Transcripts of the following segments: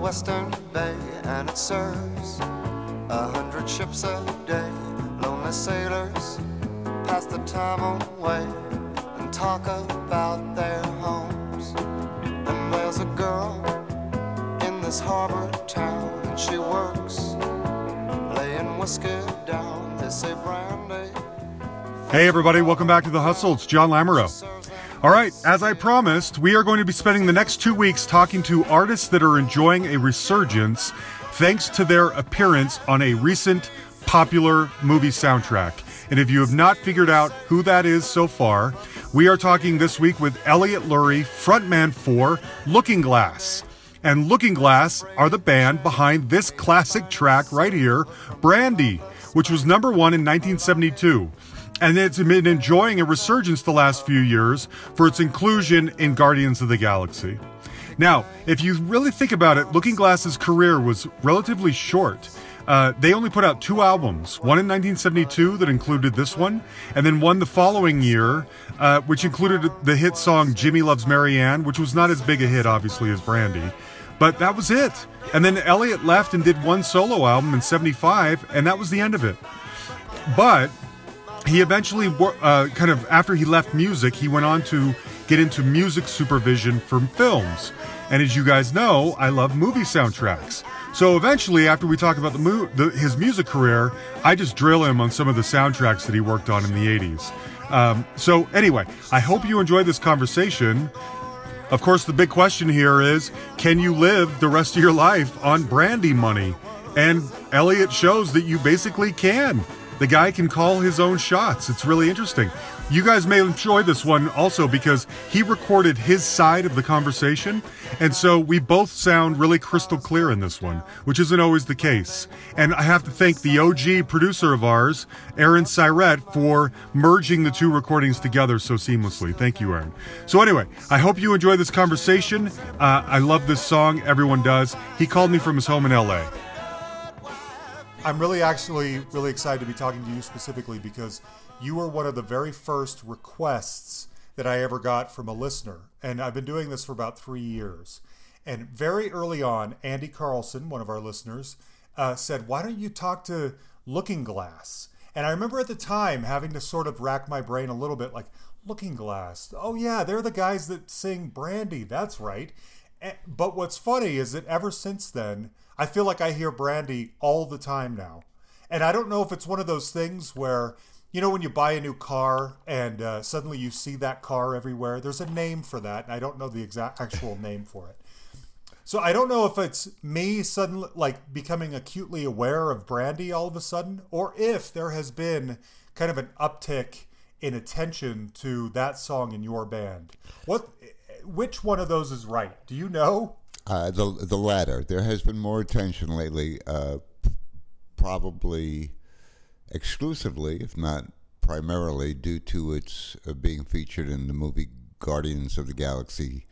Western Bay, and it serves 100 ships a day. Lonely sailors pass the time away and talk about their homes. And there's a girl in this harbor town, and she works laying whiskey down. They say Brandy. Hey everybody, welcome back to The Hustle. It's John Lamoureux. All right, as I promised, we are going to be spending the next 2 weeks talking to artists that are enjoying a resurgence thanks to their appearance on a recent popular movie soundtrack. And if you have not figured out who that is so far, we are talking this week with Elliot Lurie, frontman for Looking Glass. And Looking Glass are the band behind this classic track right here, Brandy, which was number one in 1972. And it's been enjoying a resurgence the last few years for its inclusion in Guardians of the Galaxy. Now, if you really think about it, Looking Glass's career was relatively short. They only put out 2 albums, one in 1972 that included this one, and then one the following year, which included the hit song Jimmy Loves Marianne, which was not as big a hit, obviously, as Brandy. But that was it. And then Elliot left and did one solo album in 75, and that was the end of it. But he eventually, after he left music, he went on to get into music supervision from films. And as you guys know, I love movie soundtracks. So eventually, after we talk about his music career, I just drill him on some of the soundtracks that he worked on in the 80s. So anyway, I hope you enjoyed this conversation. Of course, the big question here is, can you live the rest of your life on Brandy money? And Elliot shows that you basically can. The guy can call his own shots. It's really interesting. You guys may enjoy this one also because he recorded his side of the conversation. And so we both sound really crystal clear in this one, which isn't always the case. And I have to thank the OG producer of ours, Aaron Syrett, for merging the 2 recordings together so seamlessly. Thank you, Aaron. So anyway, I hope you enjoy this conversation. I love this song. Everyone does. He called me from his home in LA. I'm really excited to be talking to you specifically because you were one of the very first requests that I ever got from a listener. And I've been doing this for about 3 years. And very early on, Andy Carlson, one of our listeners, said, why don't you talk to Looking Glass? And I remember at the time having to sort of rack my brain a little bit, like, Looking Glass. Oh yeah, they're the guys that sing Brandy. That's right. But what's funny is that ever since then, I feel like I hear Brandy all the time now. And I don't know if it's one of those things where, you know, when you buy a new car and suddenly you see that car everywhere, there's a name for that. And I don't know the exact actual name for it. So I don't know if it's me suddenly like becoming acutely aware of Brandy all of a sudden, or if there has been kind of an uptick in attention to that song in your band. Which one of those is right? Do you know? The latter. There has been more attention lately, probably exclusively, if not primarily, due to its being featured in the movie Guardians of the Galaxy.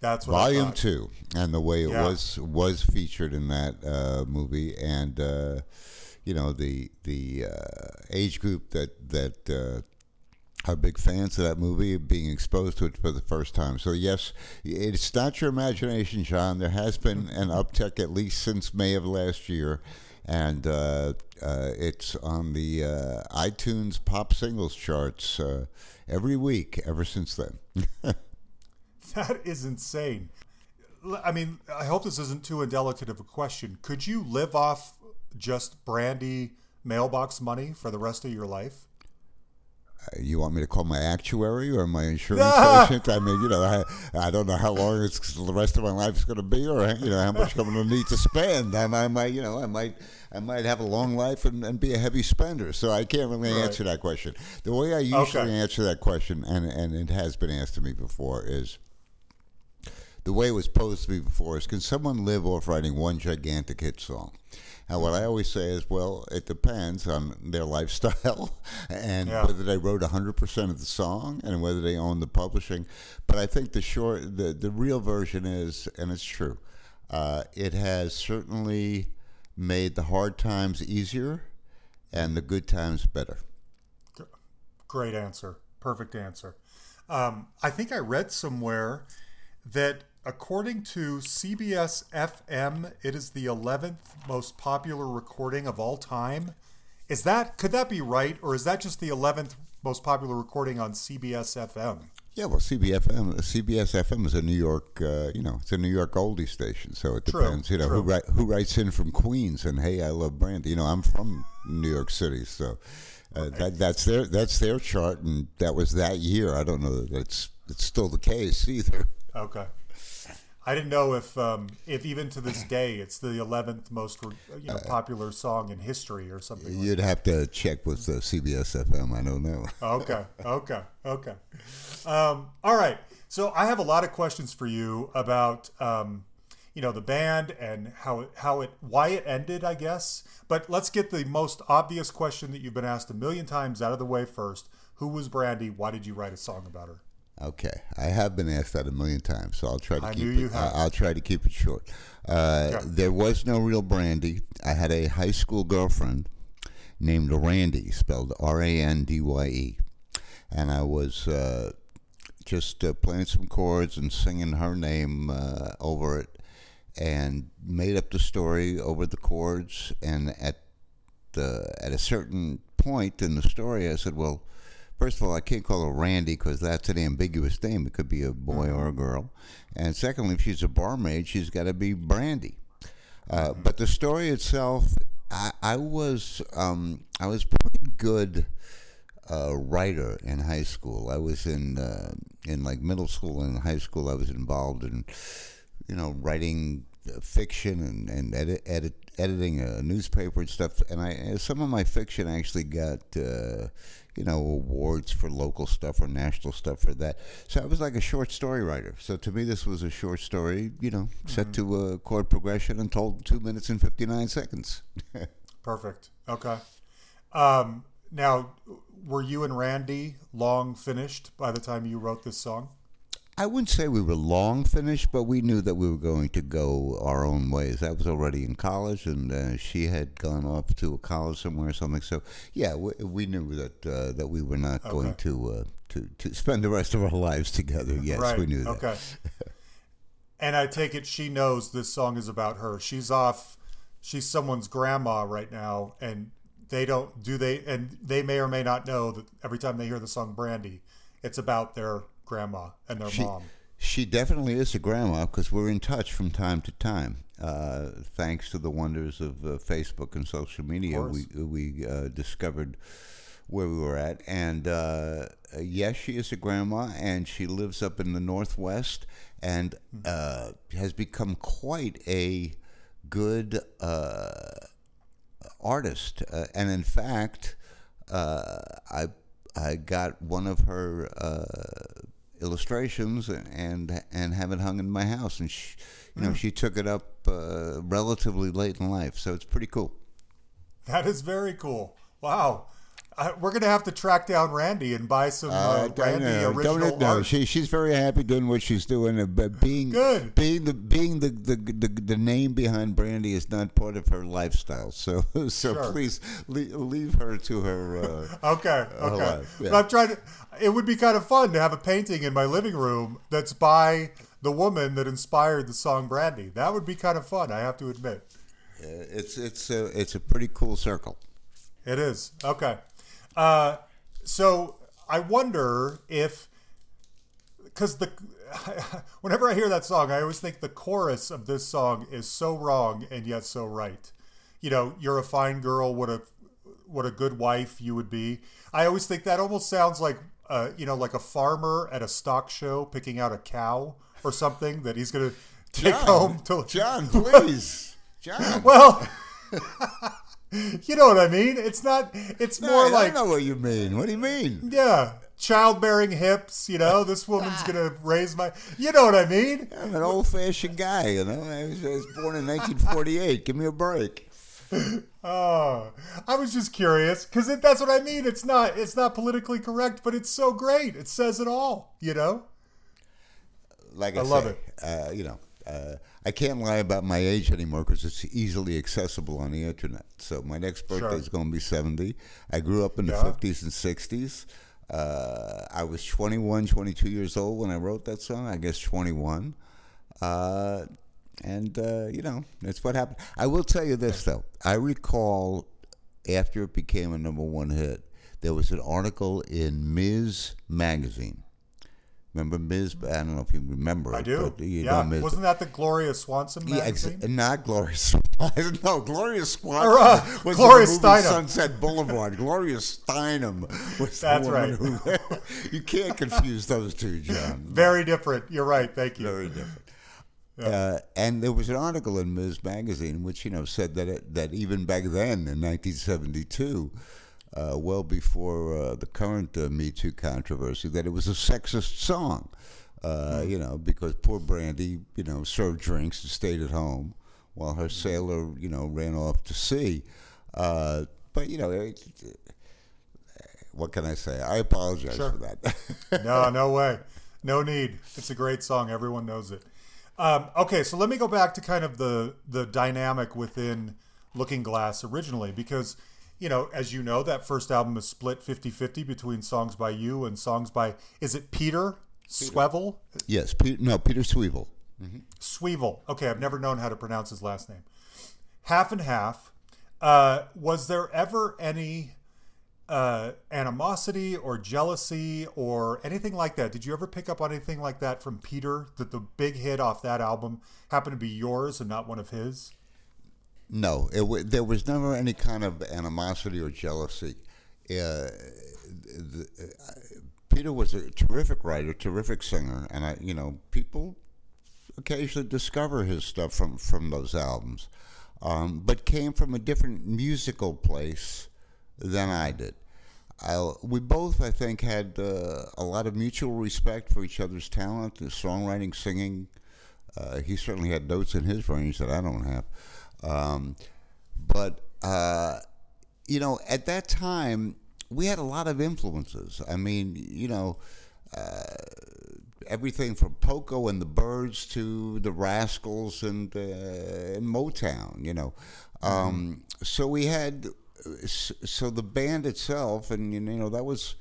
That's what Volume 2, and the way it was featured in that movie, and you know, the age group that are big fans of that movie, being exposed to it for the first time. So yes, it's not your imagination, John. There has been an uptick at least since May of last year, and it's on the iTunes pop singles charts every week ever since then. That is insane. I mean, I hope this isn't too indelicate of a question. Could you live off just Brandy mailbox money for the rest of your life? You want me to call my actuary or my insurance agent? I mean, you know, I don't know how long the rest of my life is going to be, or you know, how much I'm going to need to spend. And I might have a long life and be a heavy spender. So I can't really answer that question. The way I usually answer that question, and it has been asked to me before, is the way it was posed to be before us, can someone live off writing one gigantic hit song? And what I always say is, well, it depends on their lifestyle and whether they wrote 100% of the song and whether they own the publishing. But I think the real version is, and it's true, it has certainly made the hard times easier and the good times better. Great answer. Perfect answer. I think I read somewhere that according to CBS FM, it is the 11th most popular recording of all time. Could that be right, or is that just the 11th most popular recording on CBS FM? Yeah, well, CBS FM is a New York, it's a New York oldie station, so it depends, who writes in from Queens and "Hey, I Love Brandy." You know, I'm from New York City, so that's their chart, and that was that year. I don't know that it's still the case either. Okay. I didn't know if even to this day it's the 11th most popular song in history or something. You'd have to check with CBS FM. I don't know. Okay. All right. So I have a lot of questions for you about the band and why it ended, I guess. But let's get the most obvious question that you've been asked a million times out of the way first. Who was Brandy? Why did you write a song about her? Okay, I have been asked that a million times, so I'll try to keep it short. There was no real Brandy. I had a high school girlfriend named Randy, spelled R-A-N-D-Y-E, and I was just playing some chords and singing her name over it, and made up the story over the chords. And at a certain point in the story, I said, well, first of all, I can't call her Randy because that's an ambiguous name. It could be a boy or a girl. And secondly, if she's a barmaid, she's got to be Brandy. But the story itself, I was pretty good writer in high school. I was in like middle school and high school. I was involved in writing fiction and editing a newspaper and stuff. And some of my fiction actually got awards for local stuff or national stuff for that. So I was like a short story writer. So to me, this was a short story, set to a chord progression and told in 2 minutes and 59 seconds. Perfect. Okay. Now, were you and Randy long finished by the time you wrote this song? I wouldn't say we were long finished, but we knew that we were going to go our own ways. I was already in college, and she had gone off to a college somewhere or something. So, yeah, we knew that we were not going to spend the rest of our lives together. Yes, right. We knew that. Okay. And I take it she knows this song is about her. She's someone's grandma right now, and they may or may not know that every time they hear the song Brandy, it's about their grandma and their mom. She definitely is a grandma because we're in touch from time to time. Thanks to the wonders of Facebook and social media, we discovered where we were at. And yes, she is a grandma, and she lives up in the Northwest and has become quite a good artist. And in fact, I got one of her illustrations and have it hung in my house, and she, she took it up relatively late in life, so it's pretty cool. That is very cool. Wow, we're gonna have to track down Randy and buy some Randy original art. She's very happy doing what she's doing, but being good, being the name behind Brandy is not part of her lifestyle. So sure. Please leave her to her. Okay. Her life. Yeah. But I'm trying to. It would be kind of fun to have a painting in my living room that's by the woman that inspired the song Brandy. That would be kind of fun. I have to admit. It's a pretty cool circle. It is. Okay. So I wonder if, whenever I hear that song, I always think the chorus of this song is so wrong and yet so right. You're a fine girl. What a good wife you would be. I always think that almost sounds like, like a farmer at a stock show picking out a cow or something that he's going to take home. John, please. John. Well... You know what I mean? It's not. It's more like. I know what you mean. What do you mean? Yeah, childbearing hips, you know, this woman's gonna raise my, you know what I mean? I'm an old-fashioned guy, you know. I was born in 1948. Give me a break. Oh, I was just curious because that's what I mean. It's not politically correct, but it's so great. It says it all, you know. Like I say, love it. I can't lie about my age anymore because it's easily accessible on the internet. So my next birthday is going to be 70. I grew up in the 50s and 60s. I was 21, 22 years old when I wrote that song. I guess 21. That's what happened. I will tell you this, though. I recall after it became a number one hit, there was an article in Ms. Magazine. Remember Ms.? I don't know if you remember. I do. Ms. Wasn't that the Gloria Swanson magazine? Yeah, not Gloria Swanson. No, Gloria Swanson was Gloria the movie Sunset Boulevard. Gloria Steinem was the woman who... You can't confuse those two, John. Very different. You're right. Thank you. Very different. Yeah. And there was an article in Ms. Magazine which, you know, said that even back then in 1972... well before the current Me Too controversy, that it was a sexist song, you know, because poor Brandy, you know, served drinks and stayed at home while her sailor, you know, ran off to sea. But, you know, what can I say? I apologize for that. No way. No need. It's a great song. Everyone knows it. Okay, so let me go back to kind of the dynamic within Looking Glass originally, because... You know, as you know, that first album is split 50-50 between songs by you and songs by, is it Peter. Sweval? Yes, Peter Sweval. Mm-hmm. Sweval. Okay, I've never known how to pronounce his last name. Half and half. Was there ever any animosity or jealousy or anything like that? Did you ever pick up on anything like that from Peter, that the big hit off that album happened to be yours and not one of his? No, there was never any kind of animosity or jealousy. Peter was a terrific writer, terrific singer, and people occasionally discover his stuff from those albums, but came from a different musical place than I did. We both, I think, had a lot of mutual respect for each other's talent, the songwriting, singing. He certainly had notes in his range that I don't have. At that time, we had a lot of influences. I mean, you know, everything from Poco and the Birds to the Rascals and Motown, you know. So the band itself, and, you know, that was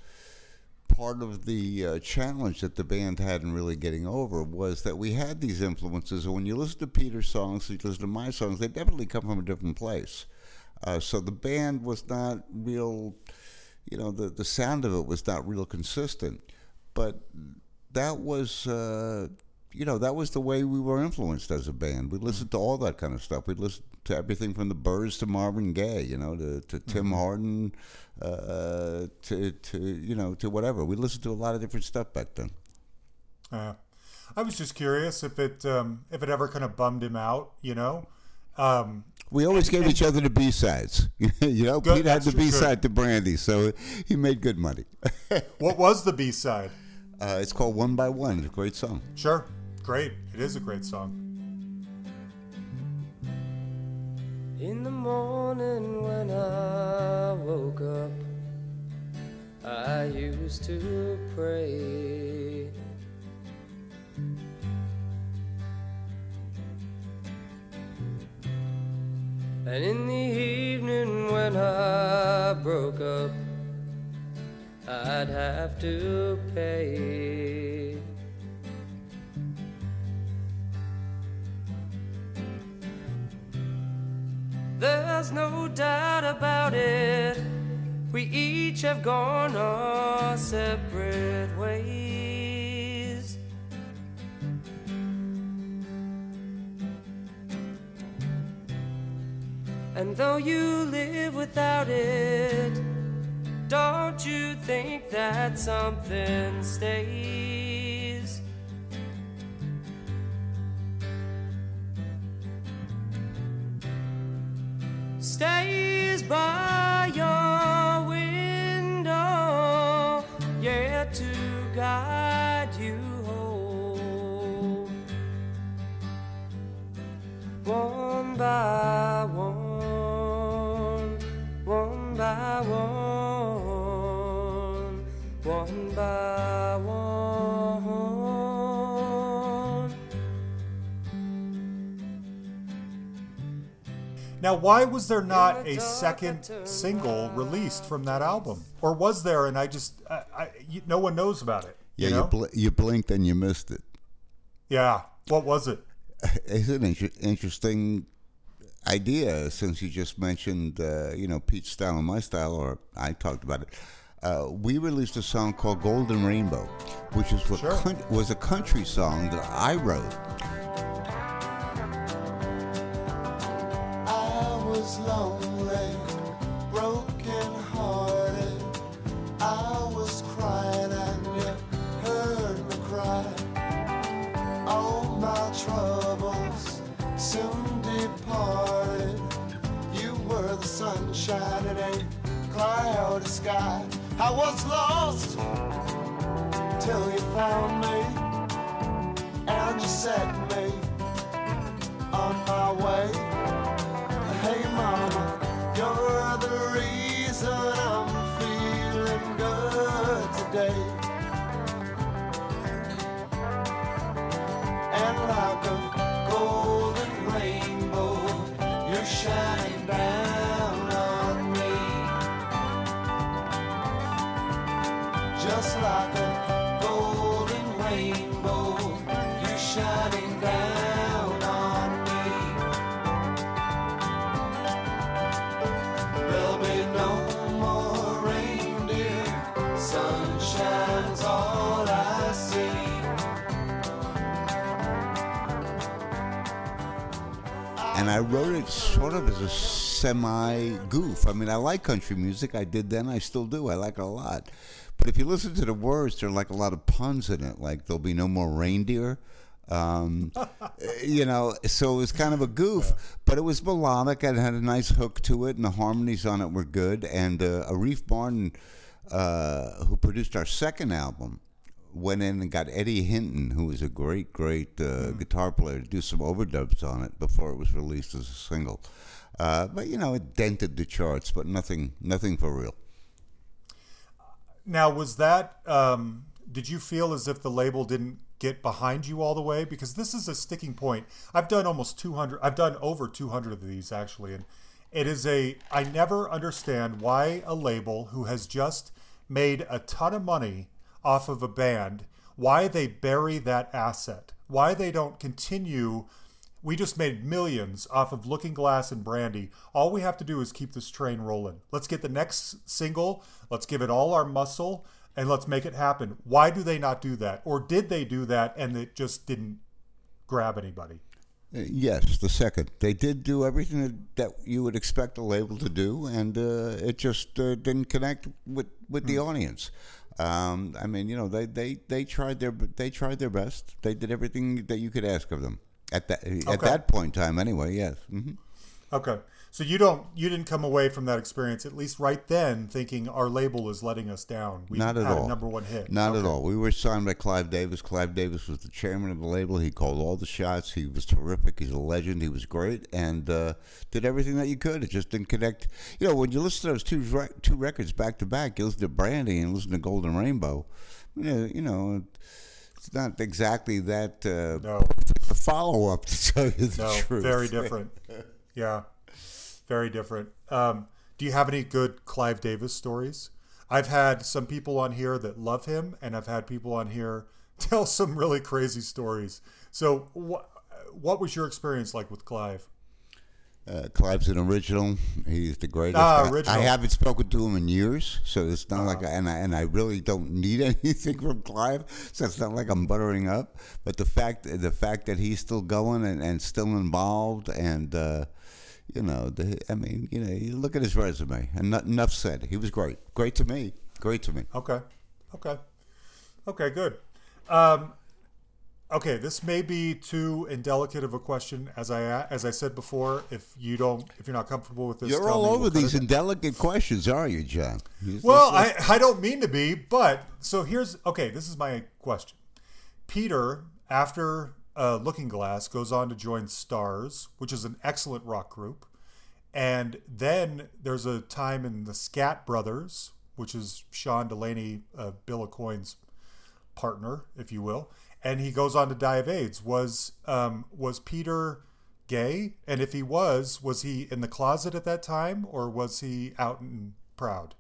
part of the challenge that the band had in really getting over, was that we had these influences, and when you listen to Peter's songs, you listen to my songs, they definitely come from a different place. So the band was not real, you know, the sound of it was not real consistent, but that was, that was the way we were influenced as a band. We listened to all that kind of stuff. We listened to everything from the Birds to Marvin Gaye, you know, to Tim Hardin, to whatever. We listened to a lot of different stuff back then. I was just curious if it ever kind of bummed him out, you know. We always gave each other the B-sides. You know, Pete had the B-side to Brandy, so he made good money. What was the B-side? It's called One by One. It's a great song. Sure. Great. It is a great song. In the morning when I woke up, I used to pray. And in the evening when I broke up, I'd have to pay. There's no doubt about it, we each have gone our separate ways. And though you live without it, don't you think that something stays? Stays by your window, yeah, Now, why was there not a second single released from that album? Or was there, and I just, no one knows about it? Yeah, you blinked and you missed it. Yeah. What was it? It's an interesting idea, since you just mentioned, Pete's Style and My Style, or I talked about it. We released a song called Golden Rainbow, which is was a country song that I wrote. I was lonely, broken hearted. I was crying and you heard me cry. All my troubles soon departed. You were the sunshine in a cloudy sky. I was lost till you found me, and you set me on my way. Hey mama, you're the reason I'm feeling good today. And like a golden rainbow, you shine down. Just like a golden rainbow, you're shining down on me. There'll be no more reindeer, sunshine's all I see. And I wrote it sort of as a semi-goof. I mean, I like country music. I did then, I still do. I like it a lot. But if you listen to the words, there are like a lot of puns in it, like there'll be no more reindeer, so it was kind of a goof, but it was melodic and had a nice hook to it, and the harmonies on it were good. And Arif Mardin, who produced our second album, went in and got Eddie Hinton, who was a great guitar player, to do some overdubs on it before it was released as a single. But it dented the charts, but nothing for real. Now, was that, did you feel as if the label didn't get behind you all the way? Because this is a sticking point. I've done over 200 of these, actually. And it is I never understand why a label who has just made a ton of money off of a band, why they bury that asset, why they don't continue. We just made millions off of Looking Glass and Brandy. All we have to do is keep this train rolling. Let's get the next single. Let's give it all our muscle, and let's make it happen. Why do they not do that? Or did they do that, and it just didn't grab anybody? Yes, the second. They did do everything that you would expect a label to do, and it just didn't connect with the audience. They tried their best. They did everything that you could ask of them. At that point in time, anyway, yes. Mm-hmm. Okay, so you didn't come away from that experience, at least right then, thinking our label is letting us down. We not at had all. A number one hit. Not at all. We were signed by Clive Davis. Clive Davis was the chairman of the label. He called all the shots. He was terrific. He's a legend. He was great, and did everything that you could. It just didn't connect. You know, when you listen to those two records back to back, you listen to Brandy and listen to Golden Rainbow. It's not exactly that. The follow-up, to tell you the truth. Very different. Yeah, very different. Do you have any good Clive Davis stories? I've had some people on here that love him, and I've had people on here tell some really crazy stories. So what was your experience like with Clive? Clive's an original. He's the greatest. I haven't spoken to him in years, so it's not like, I really don't need anything from Clive, so it's not like I'm buttering up. But the fact that he's still going and still involved, and you look at his resume. And enough said. He was great. Great to me. Okay. Good. Okay, this may be too indelicate of a question, as I said before. If you're not comfortable with this, you're all over these indelicate questions, are you, John? Well, I don't mean to be, but so this is my question. Peter, after Looking Glass, goes on to join Stars, which is an excellent rock group, and then there's a time in the Scat Brothers, which is Sean Delaney, Bill O'Coin's partner, if you will. And he goes on to die of AIDS. Was Peter gay? And if he was he in the closet at that time, or was he out and proud?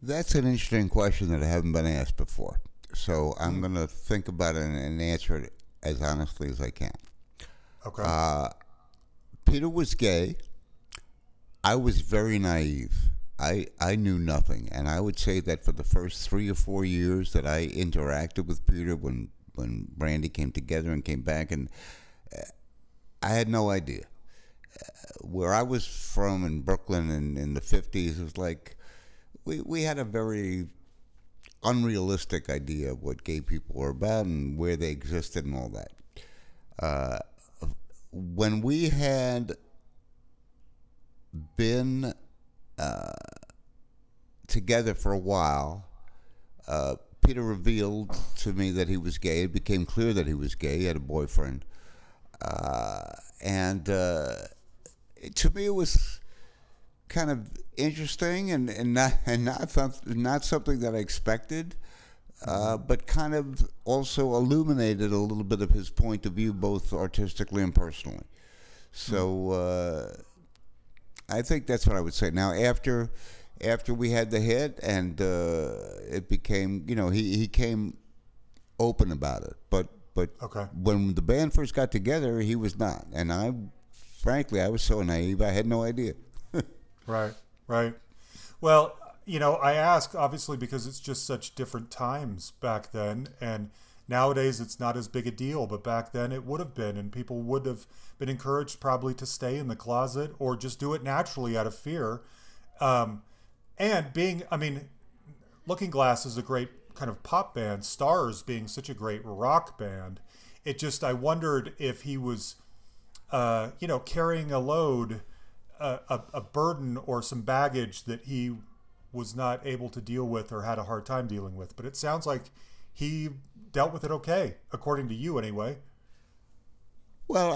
That's an interesting question that I haven't been asked before. So I'm going to think about it and answer it as honestly as I can. Okay. Peter was gay. I was very naive. I knew nothing. And I would say that for the first 3 or 4 years that I interacted with Peter when Brandy came together and came back, and I had no idea. Where I was from in Brooklyn in the 50s, it was like we had a very unrealistic idea of what gay people were about and where they existed and all that. When we had been together for a while, Peter revealed to me that he was gay. It became clear that he was gay. He had a boyfriend. And to me, it was kind of interesting and not something that I expected, but kind of also illuminated a little bit of his point of view, both artistically and personally. So I think that's what I would say. Now, after we had the hit and it became, he came open about it. But okay. When the band first got together, he was not. And I was so naive, I had no idea. Right. Well, I ask, obviously, because it's just such different times back then. And nowadays, it's not as big a deal. But back then, it would have been. And people would have been encouraged probably to stay in the closet or just do it naturally out of fear. Looking Glass is a great kind of pop band. Stars being such a great rock band. It just, I wondered if he was, carrying a load, a burden or some baggage that he was not able to deal with or had a hard time dealing with. But it sounds like he dealt with it okay, according to you anyway. Well,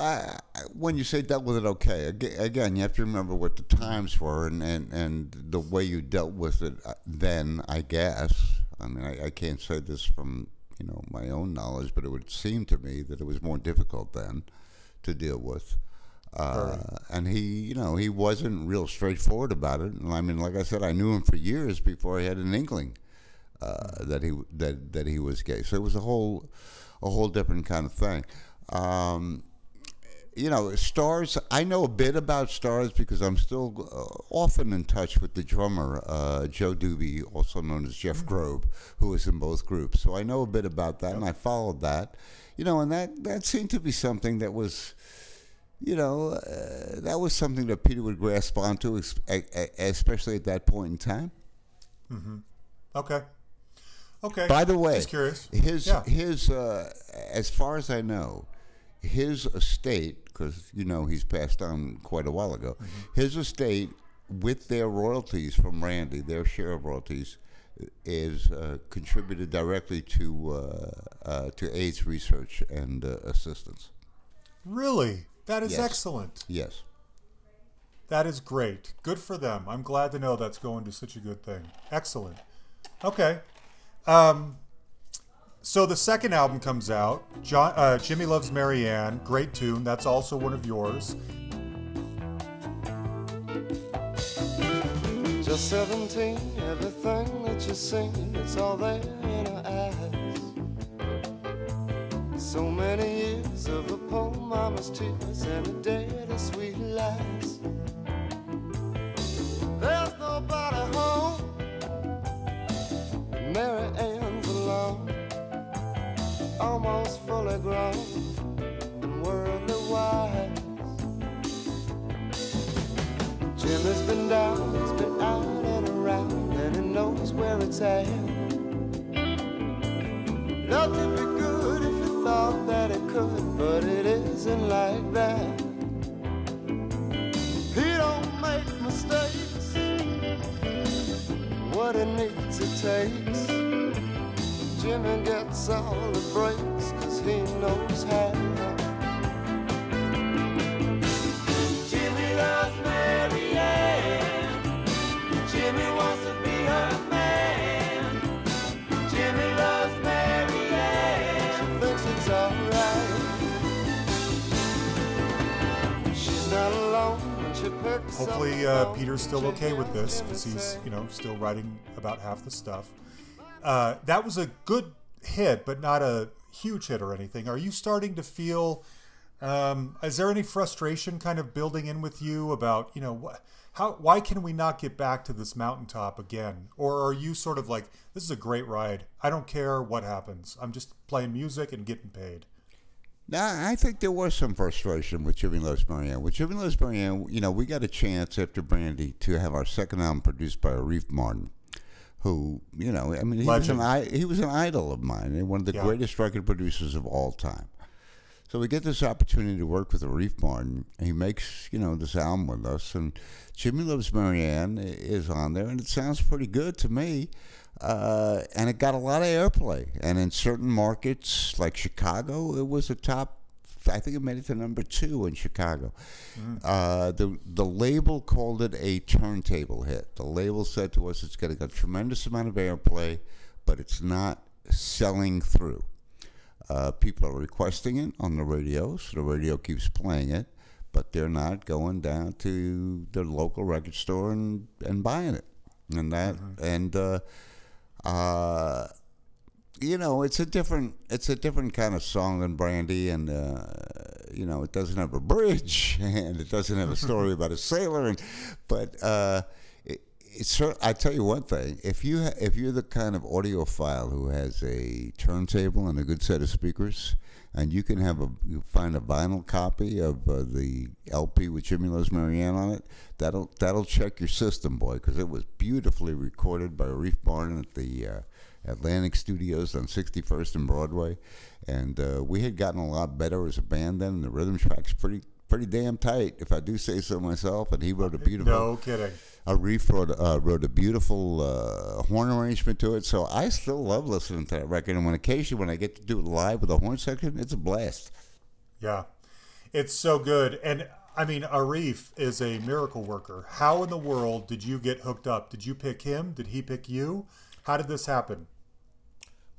when you say dealt with it okay, again, you have to remember what the times were and the way you dealt with it then, I guess. I mean, I can't say this from, my own knowledge, but it would seem to me that it was more difficult then to deal with. And he, he wasn't real straightforward about it. And I mean, like I said, I knew him for years before I had an inkling that he was gay. So it was a whole different kind of thing. Stars, I know a bit about Stars because I'm still often in touch with the drummer, Joe Doobie, also known as Jeff Grobe, who was in both groups. So I know a bit about that, and I followed that. And that seemed to be something that was, that was something that Peter would grasp onto, especially at that point in time. Mm-hmm. Okay. By the way, just curious. His as far as I know, his estate, because he's passed on quite a while ago, his estate with their royalties from Randy, their share of royalties, is contributed directly to AIDS research and assistance. Really? That is excellent. Yes. That is great. Good for them. I'm glad to know that's going to such a good thing. Excellent. Okay. So the second album comes out, Jimmy Loves Marianne, great tune. That's also one of yours. Just 17, everything that you sing, it's all there in our eyes. So many years of a poem, mama's tears, and a day of sweet lies. There's nobody home, Mary Ann's alone, almost fully grown and worldly wise. Jimmy's been down, he's been out and around, and he knows where it's at. Nothing be good if he thought that it could, but it isn't like that. He don't make mistakes, what he needs it takes. Jimmy gets all the breaks, cause he knows how. Jimmy loves Mary Ann. Jimmy wants to be her man. Jimmy loves Mary Ann. She thinks it's alright. Hopefully Peter's still okay with this, because he's, you know, still writing about half the stuff. That was a good hit, but not a huge hit or anything. Are you starting to feel, is there any frustration kind of building in with you about, you know, why can we not get back to this mountaintop again? Or are you sort of like, this is a great ride. I don't care what happens. I'm just playing music and getting paid. Nah, I think there was some frustration with Jimmy Loves Marianne. With Jimmy Loves Marianne, you know, we got a chance after Brandy to have our second album produced by Arif Mardin, who, you know, I mean, he was an idol of mine and one of the greatest record producers of all time. So we get this opportunity to work with Arif Mardin. He makes, you know, this album with us, and Jimmy Loves Marianne is on there, and it sounds pretty good to me. And it got a lot of airplay. And in certain markets, like Chicago, it was a top, I think it made it to number 2 in Chicago. Mm. The label called it a turntable hit. The label said to us, it's going to get a tremendous amount of airplay, but it's not selling through. People are requesting it on the radio, so the radio keeps playing it, but they're not going down to the local record store and buying it. And that, you know, it's a different kind of song than Brandy, and you know, it doesn't have a bridge, and it doesn't have a story about a sailor, I tell you one thing: if you're the kind of audiophile who has a turntable and a good set of speakers, and you can find a vinyl copy of the LP with Jimmy Loves Marianne on it, that'll check your system, boy, because it was beautifully recorded by Arif Mardin at the Atlantic Studios on 61st and Broadway, and we had gotten a lot better as a band then. And the rhythm track's pretty damn tight, if I do say so myself. And he wrote a beautiful. No kidding. Arif wrote a beautiful horn arrangement to it, so I still love listening to that record. And on occasion, when I get to do it live with a horn section, it's a blast. Yeah, it's so good. And I mean, Arif is a miracle worker. How in the world did you get hooked up? Did you pick him? Did he pick you? How did this happen?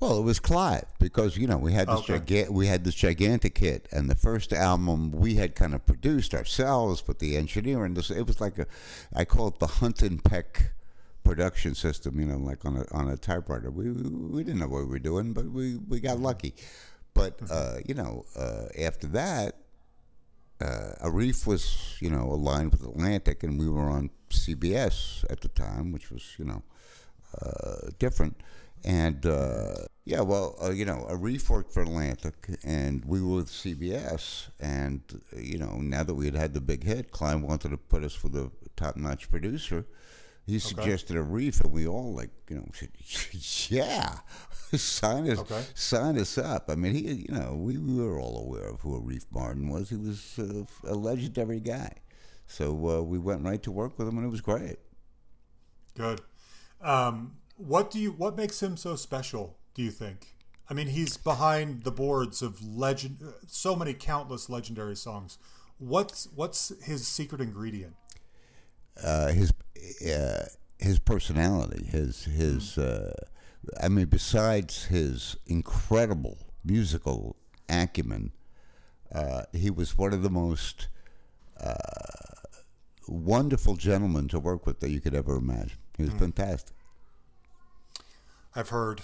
Well, it was Clive, because, you know, we had this gigantic hit, and the first album we had kind of produced ourselves with the engineer, and it was like I call it the hunt and peck production system, you know, like on a typewriter. We didn't know what we were doing, but we got lucky. But you know, after that, Arif was, you know, aligned with Atlantic, and we were on CBS at the time, which was, you know, different. And, yeah, well, you know, Arif worked for Atlantic, and we were with CBS, and, you know, now that we had the big hit, Klein wanted to put us with a top-notch producer. He suggested Arif, and we all, like, you know, said, yeah, sign us up. I mean, he, you know, we were all aware of who Arif Mardin was. He was a legendary guy. So we went right to work with him, and it was great. Good. What makes him so special, do you think? I mean, he's behind the boards of so many countless legendary songs. What's his secret ingredient? His personality, his I mean, besides his incredible musical acumen, he was one of the most wonderful gentlemen to work with that you could ever imagine. He was fantastic. I've heard.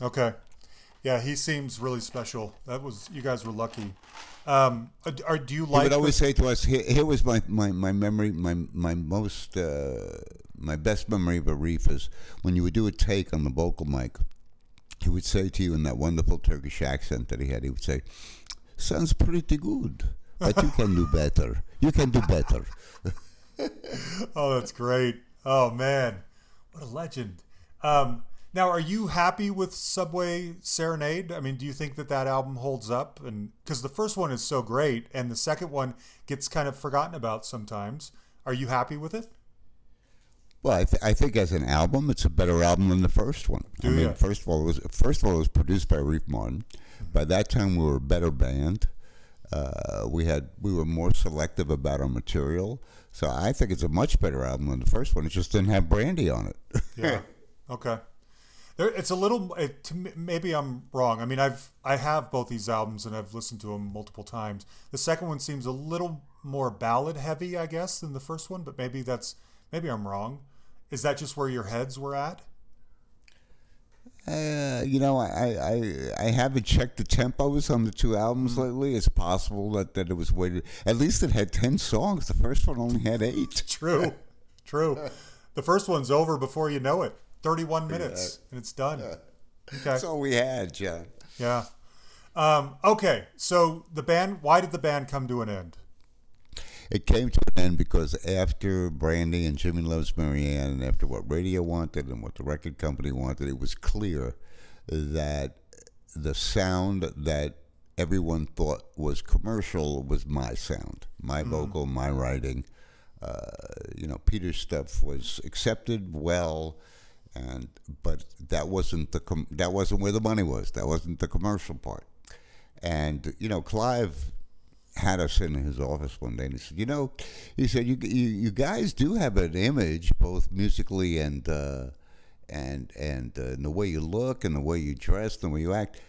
Okay. Yeah, he seems really special. You guys were lucky. Do you like... He would always say to us, here was my memory, my best memory of Arif is when you would do a take on the vocal mic, he would say to you in that wonderful Turkish accent that he had, he would say, sounds pretty good, but you can do better. You can do better. Oh, that's great. Oh, man. What a legend. Now, are you happy with Subway Serenade? I mean, do you think that album holds up? And because the first one is so great, and the second one gets kind of forgotten about sometimes. Are you happy with it? Well, I think as an album, it's a better album than the first one. First of all, it was produced by Arif Mardin. By that time, we were a better band. We were more selective about our material. So I think it's a much better album than the first one. It just didn't have Brandy on it. Yeah. Okay. It's a little. Maybe I'm wrong. I mean, I have both these albums and I've listened to them multiple times. The second one seems a little more ballad heavy, I guess, than the first one. But maybe I'm wrong. Is that just where your heads were at? I haven't checked the tempos on the two albums lately. It's possible that it was weighted. At least it had 10 songs. The first one only had 8. True. The first one's over before you know it. 31 minutes, and it's done. Okay. That's all we had, John. Yeah. Okay, so the band, why did the band come to an end? It came to an end because after Brandy and Jimmy Loves Marianne, and after what radio wanted and what the record company wanted, it was clear that the sound that everyone thought was commercial was my sound, my vocal, my writing. Peter's stuff was accepted well, but that wasn't where the money was. That wasn't the commercial part. And Clive had us in his office one day, and he said, you guys do have an image, both musically and in the way you look and the way you dress and the way you act,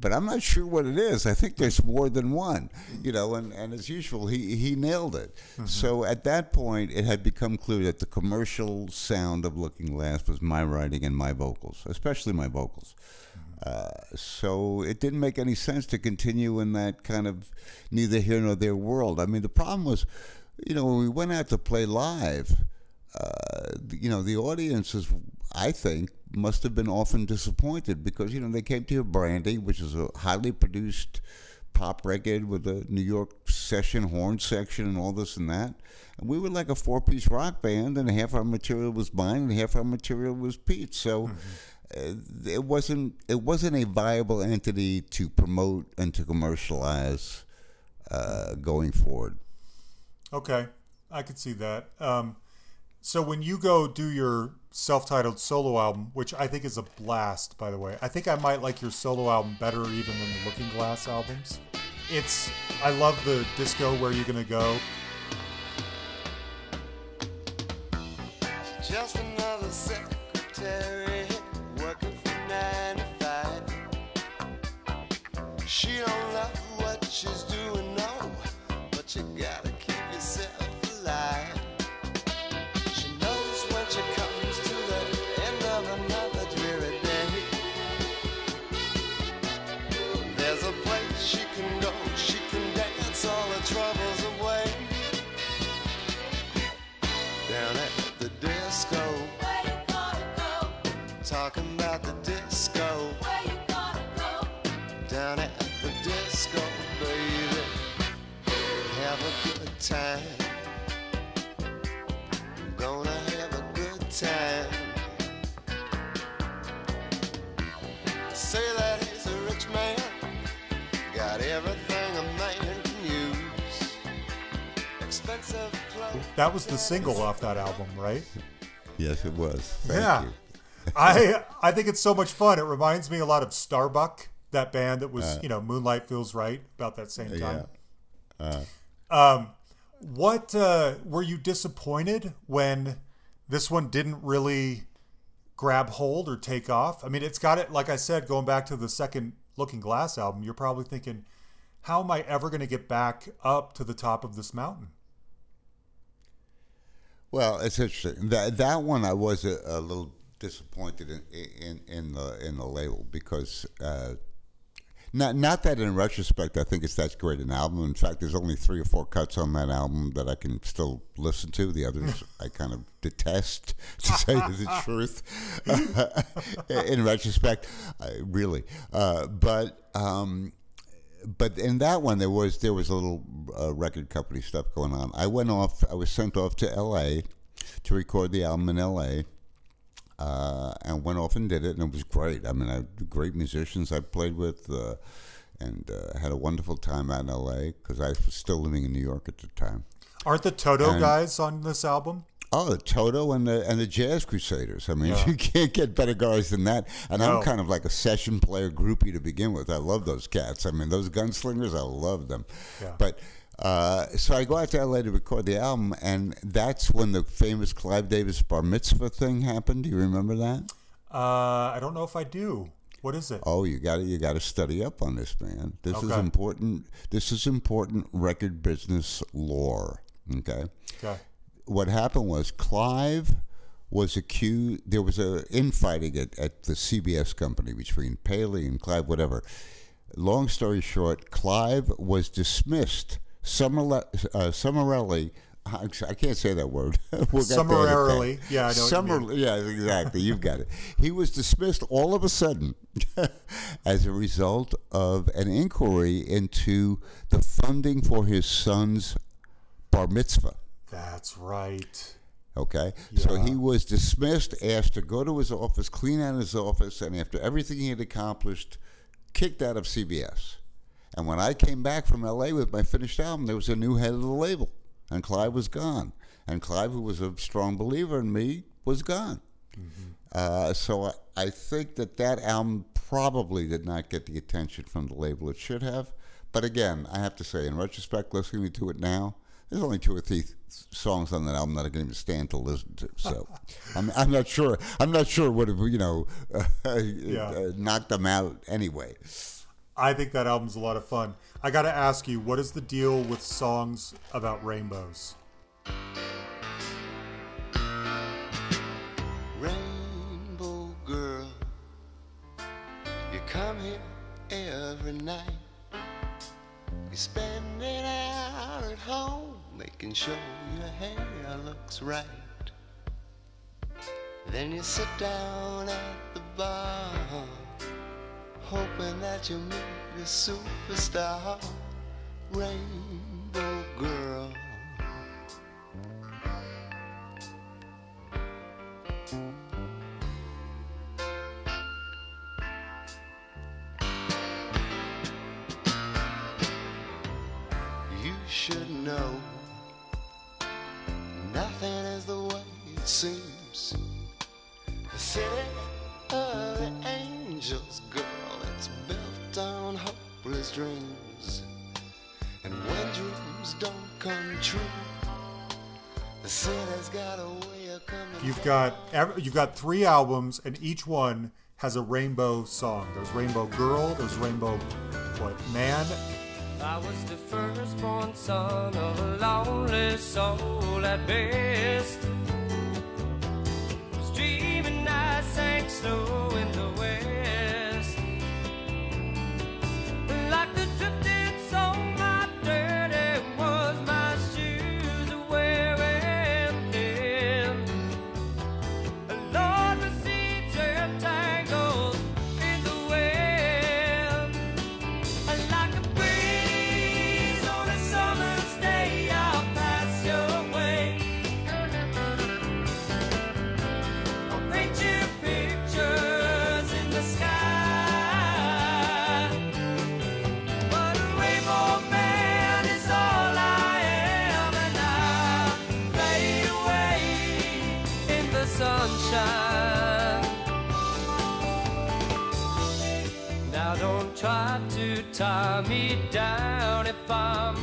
but I'm not sure what it is. I think there's more than one, and as usual, he nailed it. Mm-hmm. So at that point, it had become clear that the commercial sound of Looking Glass was my writing and my vocals, especially my vocals. So it didn't make any sense to continue in that kind of neither here nor there world. I mean, the problem was, when we went out to play live, the audiences, I think, must have been often disappointed because, they came to hear Brandy, which is a highly produced pop record with a New York session, horn section, and all this and that. And we were like a 4-piece rock band, and half our material was mine and half our material was Pete's. So... Mm-hmm. It wasn't a viable entity to promote and to commercialize going forward. Okay, I could see that. So when you go do your self-titled solo album, which I think is a blast, by the way, I think I might like your solo album better even than the Looking Glass albums. I love the disco Where You Gonna Go. Just another secretary. She don't love what she's doing, no, but you gotta keep yourself alive. She knows when she comes to the end of another dreary day. There's a place she can go, she can dance all her troubles away. Down at the disco. Where you gonna go? Talking about the disco. Where you gonna go? Down at time. I'm gonna have a good time. Say that he's a rich man, got everything a man can use. Expensive clothes. That was the single off that album, right? Yes, it was. Thank you. I think it's so much fun. It reminds me a lot of Starbuck, that band that was Moonlight Feels Right, about that same time. Yeah. What were you disappointed when this one didn't really grab hold or take off? I mean, it's got it, like I said, going back to the second Looking Glass album, you're probably thinking, how am I ever going to get back up to the top of this mountain? Well, it's interesting. That one I was a little disappointed in the label because... Not that in retrospect, I think it's that great an album. In fact, there's only 3 or 4 cuts on that album that I can still listen to. The others I kind of detest, to say the truth, in retrospect, really. But in that one, there was a little record company stuff going on. I was sent off to L.A. to record the album in L.A., and went off and did it, and it was great. I mean, great musicians I played with, and had a wonderful time out in L.A. because I was still living in New York at the time. Aren't the Toto guys on this album? Oh, the Toto and the Jazz Crusaders. I mean, you can't get better guys than that. And I'm kind of like a session player groupie to begin with. I love those cats. I mean, those gunslingers, I love them. Yeah. But... so I go out to L.A. to record the album, and that's when the famous Clive Davis bar mitzvah thing happened. Do you remember that? I don't know if I do. What is it? Oh, you got to study up on this, man. This is important. This is important record business lore. Okay. What happened was Clive was accused. There was a infighting at the CBS company between Paley and Clive. Whatever. Long story short, Clive was dismissed. Summarily. I can't say that word. Summarily. Yeah, I know. Yeah, exactly. You've got it. He was dismissed all of a sudden as a result of an inquiry into the funding for his son's bar mitzvah. That's right. Okay. Yeah. So he was dismissed, asked to go to his office, clean out his office, and after everything he had accomplished, kicked out of CBS. And when I came back from LA with my finished album, there was a new head of the label. And Clive was gone. And Clive, who was a strong believer in me, was gone. Mm-hmm. So I think that album probably did not get the attention from the label it should have. But again, I have to say, in retrospect, listening to it now, there's only two or three songs on that album that I can even stand to listen to. So I'm not sure. I'm not sure what knocked them out anyway. I think that album's a lot of fun. I got to ask you, what is the deal with songs about rainbows? Rainbow girl, you come here every night. You spend it out at home, making sure your hair looks right. Then you sit down at the bar, hoping that you meet your superstar, rainbow girl. You should know nothing is the way it seems. The city of the angels, girl, it's built on hopeless dreams. And when dreams don't come true, the city's got a way of coming. You've got three albums, and each one has a rainbow song. There's Rainbow Girl, there's Rainbow Man. I was the firstborn son of a lonely soul at best. I was dreaming I sank slow in the way. Tie me down if I'm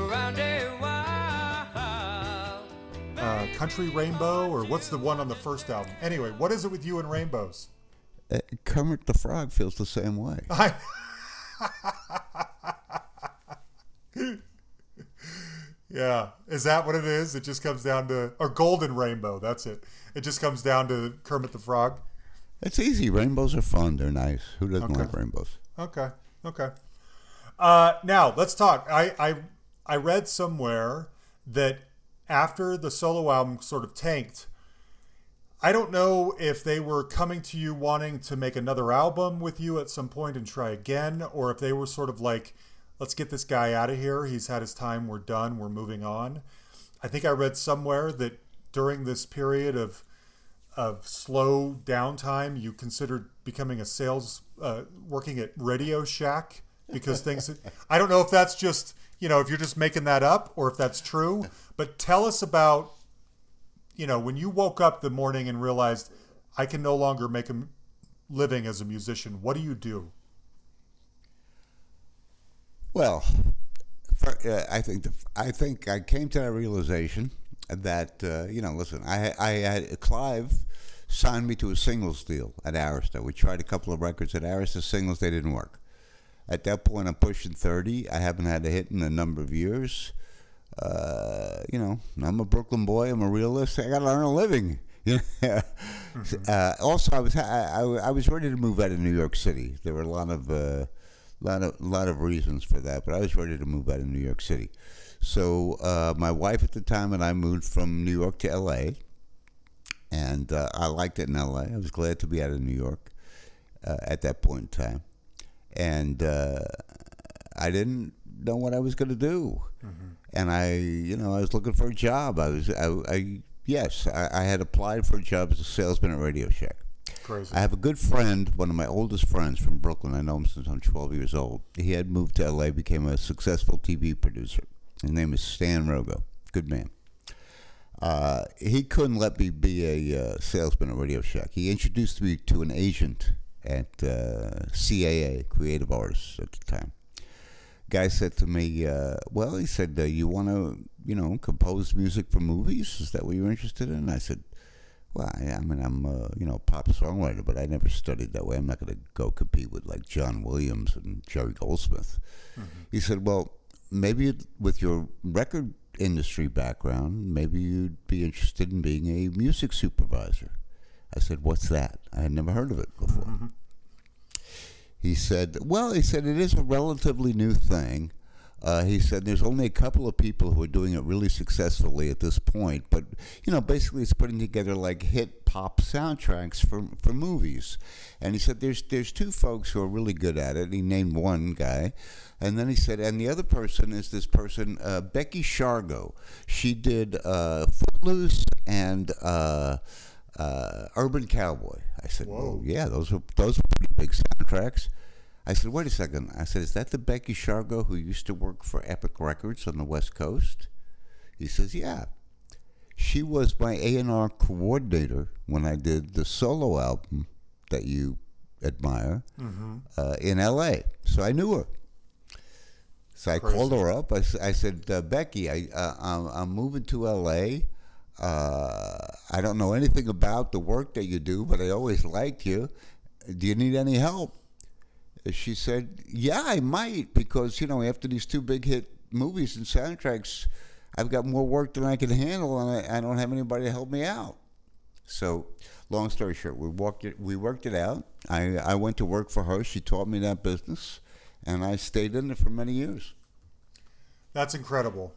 around a while. Country Rainbow, or what's the one on the first album? Anyway, what is it with you and rainbows? Kermit the Frog feels the same way. Yeah, is that what it is? It just comes down to, or Golden Rainbow, that's it. It just comes down to Kermit the Frog. It's easy. Rainbows are fun. They're nice. Who doesn't like rainbows? Okay. Now let's talk. I read somewhere that after the solo album sort of tanked, I don't know if they were coming to you wanting to make another album with you at some point and try again, or if they were sort of like, let's get this guy out of here. He's had his time. We're done. We're moving on. I think I read somewhere that during this period of slow downtime, you considered becoming a working at Radio Shack because things, I don't know if that's just, if you're just making that up or if that's true, but tell us about, when you woke up the morning and realized I can no longer make a living as a musician, what do you do? Well, I think I came to that realization that, listen, I had Clive signed me to a singles deal at Arista. We tried a couple of records at Arista, singles, they didn't work. At that point, I'm pushing 30. I haven't had a hit in a number of years. You know, I'm a Brooklyn boy. I'm a realist. I got to earn a living. Also, I was ready to move out of New York City. There were a lot of reasons for that, but I was ready to move out of New York City. So my wife at the time and I moved from New York to L.A., and I liked it in L.A. I was glad to be out of New York at that point in time. And I didn't know what I was going to do. Mm-hmm. And I was looking for a job. I had applied for a job as a salesman at Radio Shack. Crazy. I have a good friend, one of my oldest friends from Brooklyn. I know him since I'm 12 years old. He had moved to L.A., became a successful TV producer. His name is Stan Rogo. Good man. He couldn't let me be a salesman at Radio Shack. He introduced me to an agent at CAA, Creative Artists at the time. Guy said to me, he said, you want to, compose music for movies? Is that what you're interested in? I said, well, I'm a pop songwriter, but I never studied that way. I'm not going to go compete with like John Williams and Jerry Goldsmith. Mm-hmm. He said, well, maybe with your record industry background, maybe you'd be interested in being a music supervisor. I said, what's that? I had never heard of it before. Mm-hmm. He said, it is a relatively new thing. He said, there's only a couple of people who are doing it really successfully at this point. But, basically it's putting together like hit pop soundtracks for movies. And he said, there's two folks who are really good at it. He named one guy. And then he said, and the other person is this person, Becky Shargo. She did Footloose and... Urban Cowboy. I said, whoa. Well, yeah, those were pretty big soundtracks. I said, wait a second. I said, is that the Becky Shargo who used to work for Epic Records on the West Coast? He says, yeah. She was my A&R coordinator when I did the solo album that you admire in L.A. So I knew her. So I called her up. I said, Becky, I'm moving to L.A., I don't know anything about the work that you do, but I always liked you. Do you need any help? She said, yeah, I might, because, after these two big hit movies and soundtracks, I've got more work than I can handle, and I don't have anybody to help me out. So, long story short, we worked it out. I went to work for her. She taught me that business, and I stayed in it for many years. That's incredible.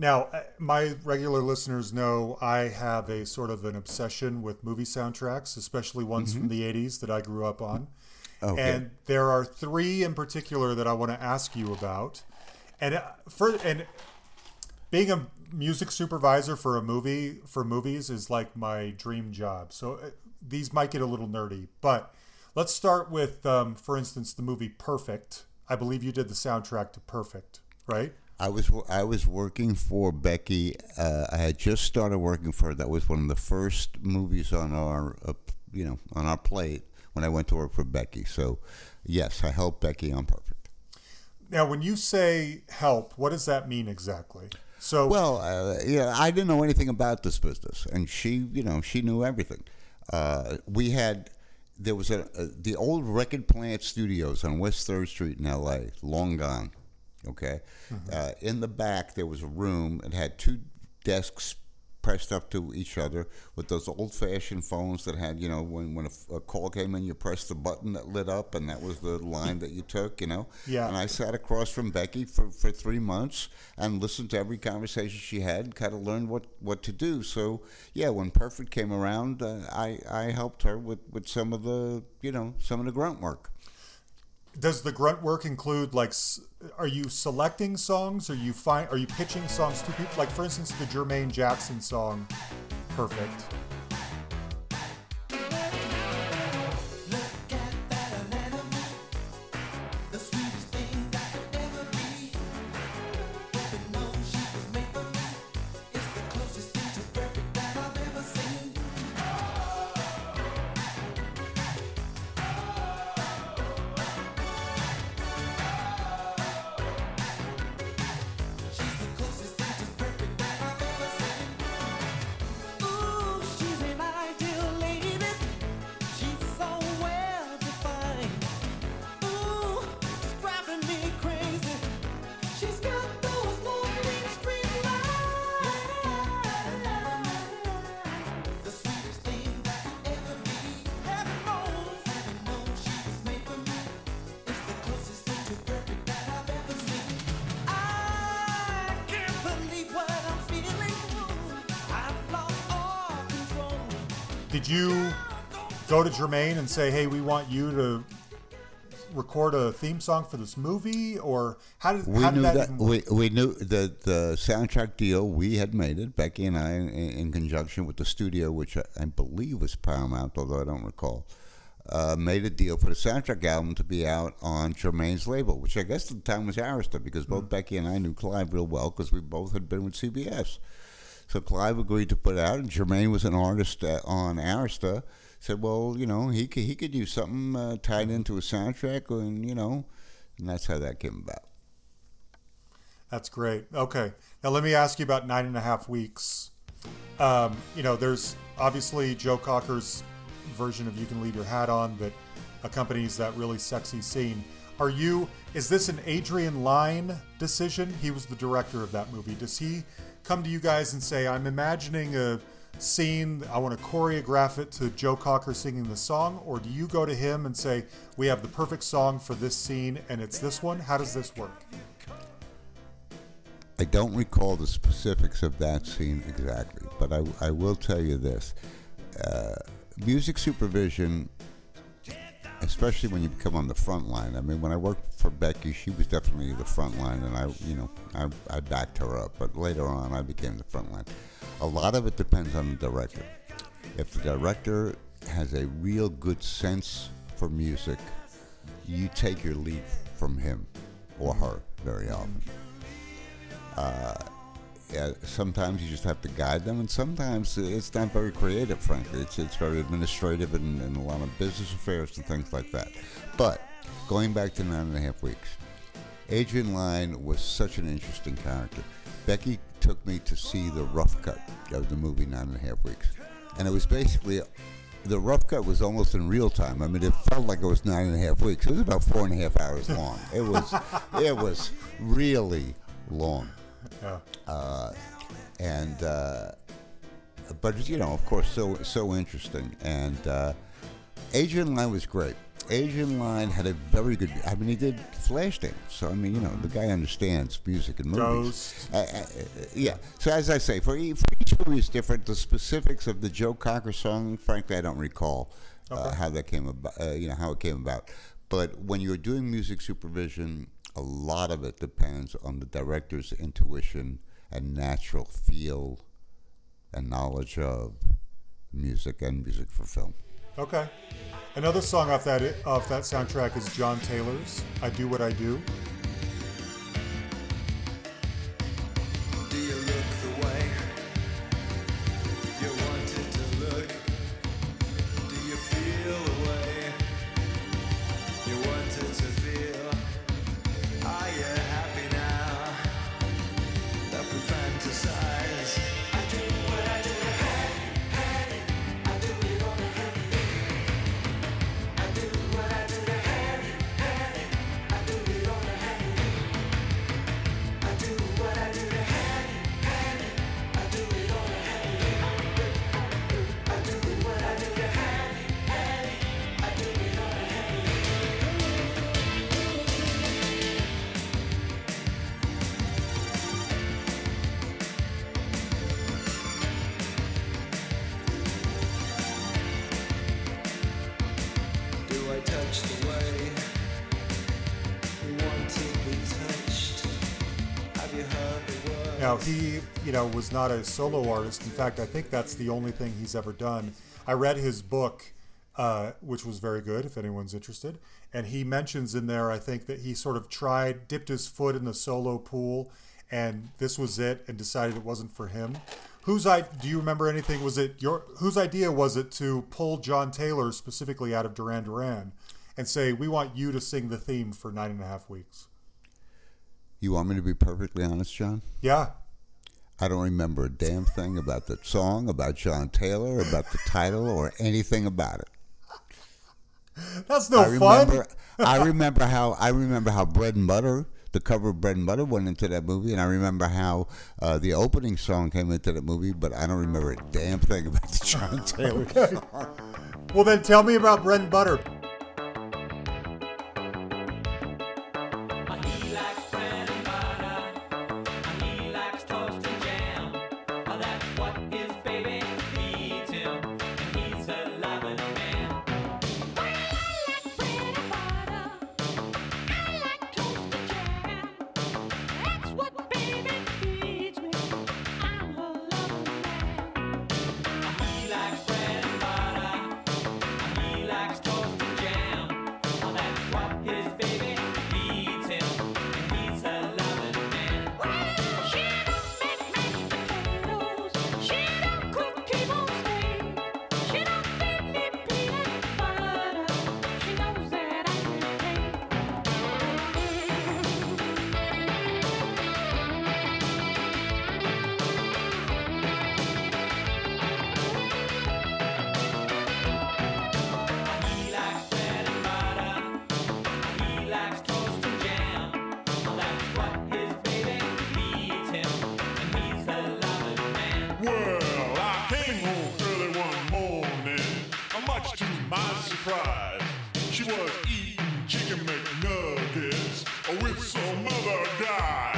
Now, my regular listeners know I have a sort of an obsession with movie soundtracks, especially ones from the 80s that I grew up on. Okay. And there are three in particular that I want to ask you about. And being a music supervisor for movies is like my dream job. So these might get a little nerdy, but let's start with, for instance, the movie Perfect. I believe you did the soundtrack to Perfect, right? I was working for Becky. I had just started working for her. That was one of the first movies on our on our plate when I went to work for Becky. So, yes, I helped Becky on Perfect. Now, when you say help, what does that mean exactly? So, I didn't know anything about this business, and she knew everything. There was the old Record Plant Studios on West 3rd Street in L.A., long gone. Okay. Mm-hmm. In the back, there was a room. It had two desks pressed up to each other with those old-fashioned phones that had, when a call came in, you pressed the button that lit up, and that was the line that you took, Yeah. And I sat across from Becky for 3 months and listened to every conversation she had and kind of learned what to do. So, yeah, when Perfect came around, I helped her with some of the, some of the grunt work. Does the grunt work include, like, are you selecting songs? Are you pitching songs to people? Like, for instance, the Jermaine Jackson song, Perfect. Did you go to Jermaine and say, hey, we want you to record a theme song for this movie? Or how did that even work? We knew the soundtrack deal, we had made it, Becky and I, in conjunction with the studio, which I believe was Paramount, although I don't recall, made a deal for the soundtrack album to be out on Jermaine's label, which I guess at the time was Arista, because both Becky and I knew Clive real well because we both had been with CBS. So Clive agreed to put it out, and Jermaine was an artist on Arista. Said, well, you know, he could use something tied into a soundtrack, and, you know, and that's how that came about. That's great. Okay. Now let me ask you about 9.5 Weeks. You know, there's obviously Joe Cocker's version of You Can Leave Your Hat On that accompanies that really sexy scene. Is this an Adrian Lyne decision? He was the director of that movie. Does he come to you guys and say, I'm imagining a scene, I want to choreograph it to Joe Cocker singing the song, or do you go to him and say, we have the perfect song for this scene and it's this one? How does this work? I don't recall the specifics of that scene exactly, but I will tell you this. Music supervision, especially when you become on the front line. I mean, when I worked for Becky, she was definitely the front line, and I backed her up, but later on I became the front line. A lot of it depends on the director. If the director has a real good sense for music, you take your lead from him or her very often. Sometimes you just have to guide them, and sometimes it's not very creative, frankly. It's very administrative and a lot of business affairs and things like that. But going back to 9.5 Weeks, Adrian Lyne was such an interesting character. Becky took me to see the rough cut of the movie 9.5 Weeks, and it was basically, the rough cut was almost in real time. I mean, it felt like it was 9.5 weeks. It was about 4.5 hours long. It was really long. Yeah. But, you know, of course, so interesting. And Adrian Lyne was great. Adrian Lyne had a very good, I mean, he did Flashdance. So, I mean, you know, the guy understands music and movies. Yeah. So, as I say, for each movie is different. The specifics of the Joe Cocker song, frankly, I don't recall how that came about, how it came about. But when you're doing music supervision, a lot of it depends on the director's intuition and natural feel and knowledge of music and music for film. Okay. Another song off that soundtrack is John Taylor's I Do What I Do. Now, he, you know, was not a solo artist. In fact, I think that's the only thing he's ever done. I read his book, which was very good, if anyone's interested. And he mentions in there, I think, that he sort of dipped his foot in the solo pool, and this was it, and decided it wasn't for him. Do you remember anything? Whose idea was it to pull John Taylor specifically out of Duran Duran and say, we want you to sing the theme for 9.5 Weeks? You want me to be perfectly honest, John? Yeah. I don't remember a damn thing about the song, about John Taylor, about the title, or anything about it. That's no fun. I remember how Bread and Butter, the cover of Bread and Butter, went into that movie, and I remember how the opening song came into that movie, but I don't remember a damn thing about the John Taylor song. Well, then tell me about Bread and Butter. was eating chicken McNuggets with some other guy.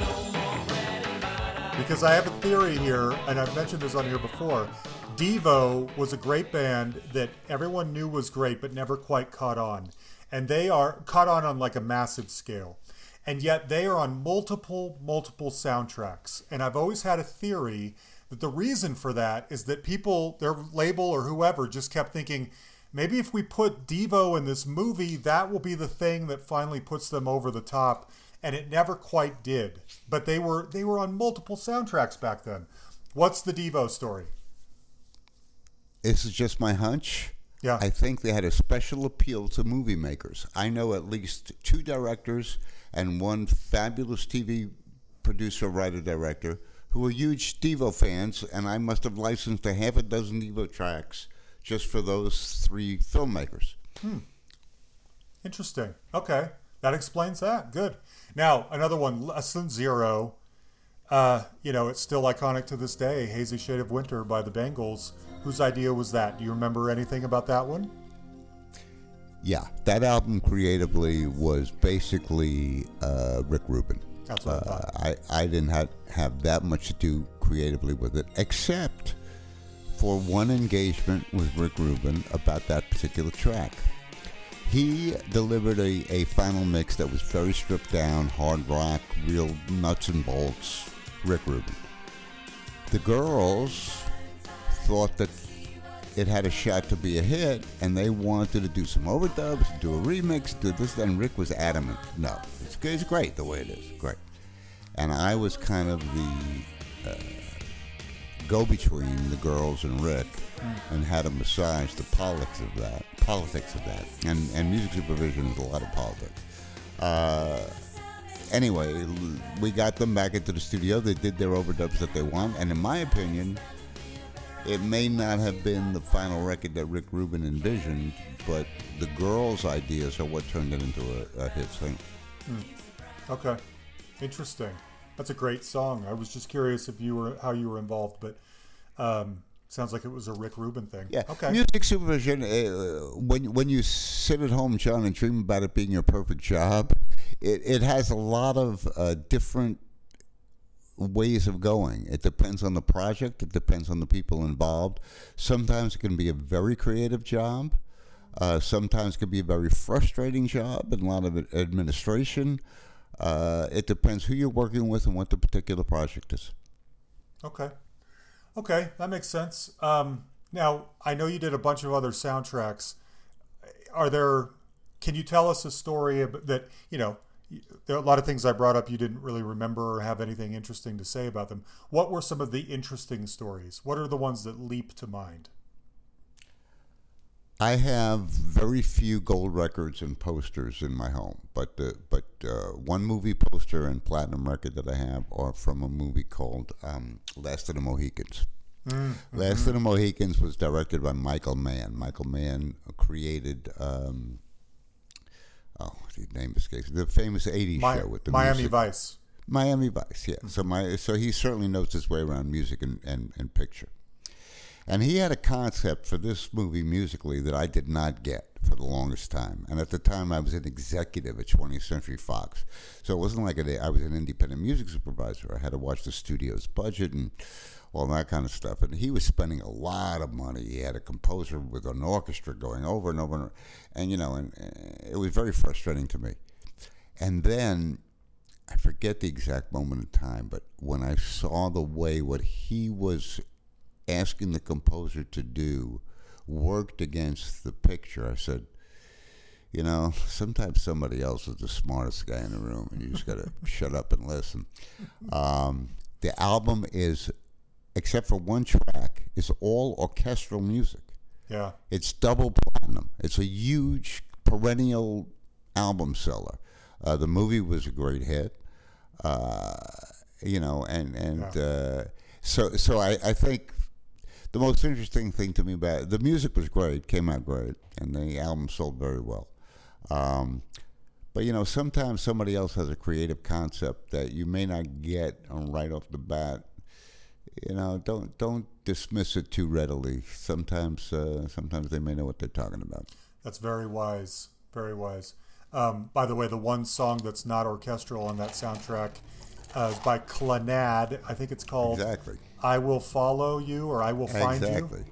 No more bread and butter. Because I have a theory here, and I've mentioned this on here before. Devo was a great band that everyone knew was great, but never quite caught on. And they are caught on like a massive scale. And yet they are on multiple soundtracks. And I've always had a theory that the reason for that is that people, their label or whoever, just kept thinking, maybe if we put Devo in this movie, that will be the thing that finally puts them over the top. And it never quite did. But they were on multiple soundtracks back then. What's the Devo story? This is just my hunch. Yeah. I think they had a special appeal to movie makers. I know at least two directors and one fabulous TV producer, writer, director, who were huge Devo fans, and I must have licensed a half a dozen Devo tracks just for those three filmmakers. Interesting. Okay. That explains that. Good. Now, another one, Lesson Zero. It's still iconic to this day, Hazy Shade of Winter by the Bangles. Whose idea was that? Do you remember anything about that one? Yeah, that album creatively was basically Rick Rubin. That's what I thought. I didn't have that much to do creatively with it, except for one engagement with Rick Rubin about that particular track. He delivered a final mix that was very stripped down, hard rock, real nuts and bolts, Rick Rubin. The girls thought that it had a shot to be a hit, and they wanted to do some overdubs, do a remix, do this, and Rick was adamant, no, it's great the way it is, great. And I was kind of the go-between the girls and Rick, and had to massage the politics of that, and music supervision is a lot of politics. Anyway, we got them back into the studio, they did their overdubs that they want, and in my opinion, it may not have been the final record that Rick Rubin envisioned, but the girls' ideas are what turned it into a hit single. Okay, interesting. That's a great song. I was just curious if how you were involved, but sounds like it was a Rick Rubin thing. Yeah. Okay. Music supervision. When you sit at home, John, and dream about it being your perfect job, it has a lot of different ways of going. It depends on the project. It depends on the people involved. Sometimes it can be a very creative job. Sometimes it can be a very frustrating job and a lot of administration. It depends who you're working with and what the particular project is. Okay, that makes sense. Now, I know you did a bunch of other soundtracks. Can you tell us a story that, there are a lot of things I brought up you didn't really remember or have anything interesting to say about them. What were some of the interesting stories? What are the ones that leap to mind? I have very few gold records and posters in my home, but one movie poster and platinum record that I have are from a movie called Last of the Mohicans. Mm-hmm. Last of the Mohicans was directed by Michael Mann. Michael Mann created... the name escapes. The famous 80s show with the Miami music. Vice. Miami Vice, yeah. Mm-hmm. So he certainly knows his way around music and picture. And he had a concept for this movie musically that I did not get for the longest time. And at the time, I was an executive at 20th Century Fox. So it wasn't like I was an independent music supervisor. I had to watch the studio's budget and all that kind of stuff. And he was spending a lot of money. He had a composer with an orchestra going over and over and over. And, it was very frustrating to me. And then, I forget the exact moment in time, but when I saw the way what he was asking the composer to do worked against the picture, I said, sometimes somebody else is the smartest guy in the room, and you just got to shut up and listen. The album is... except for one track, it's all orchestral music. Yeah. It's double platinum. It's a huge perennial album seller. The movie was a great hit. So I think the most interesting thing to me about it, the music was great, came out great, and the album sold very well. But, sometimes somebody else has a creative concept that you may not get right off the bat. Don't dismiss it too readily. Sometimes they may know what they're talking about. That's very wise. Very wise. By the way, the one song that's not orchestral on that soundtrack is by Clannad. I think it's called exactly. I Will Follow You or I Will Find exactly. You.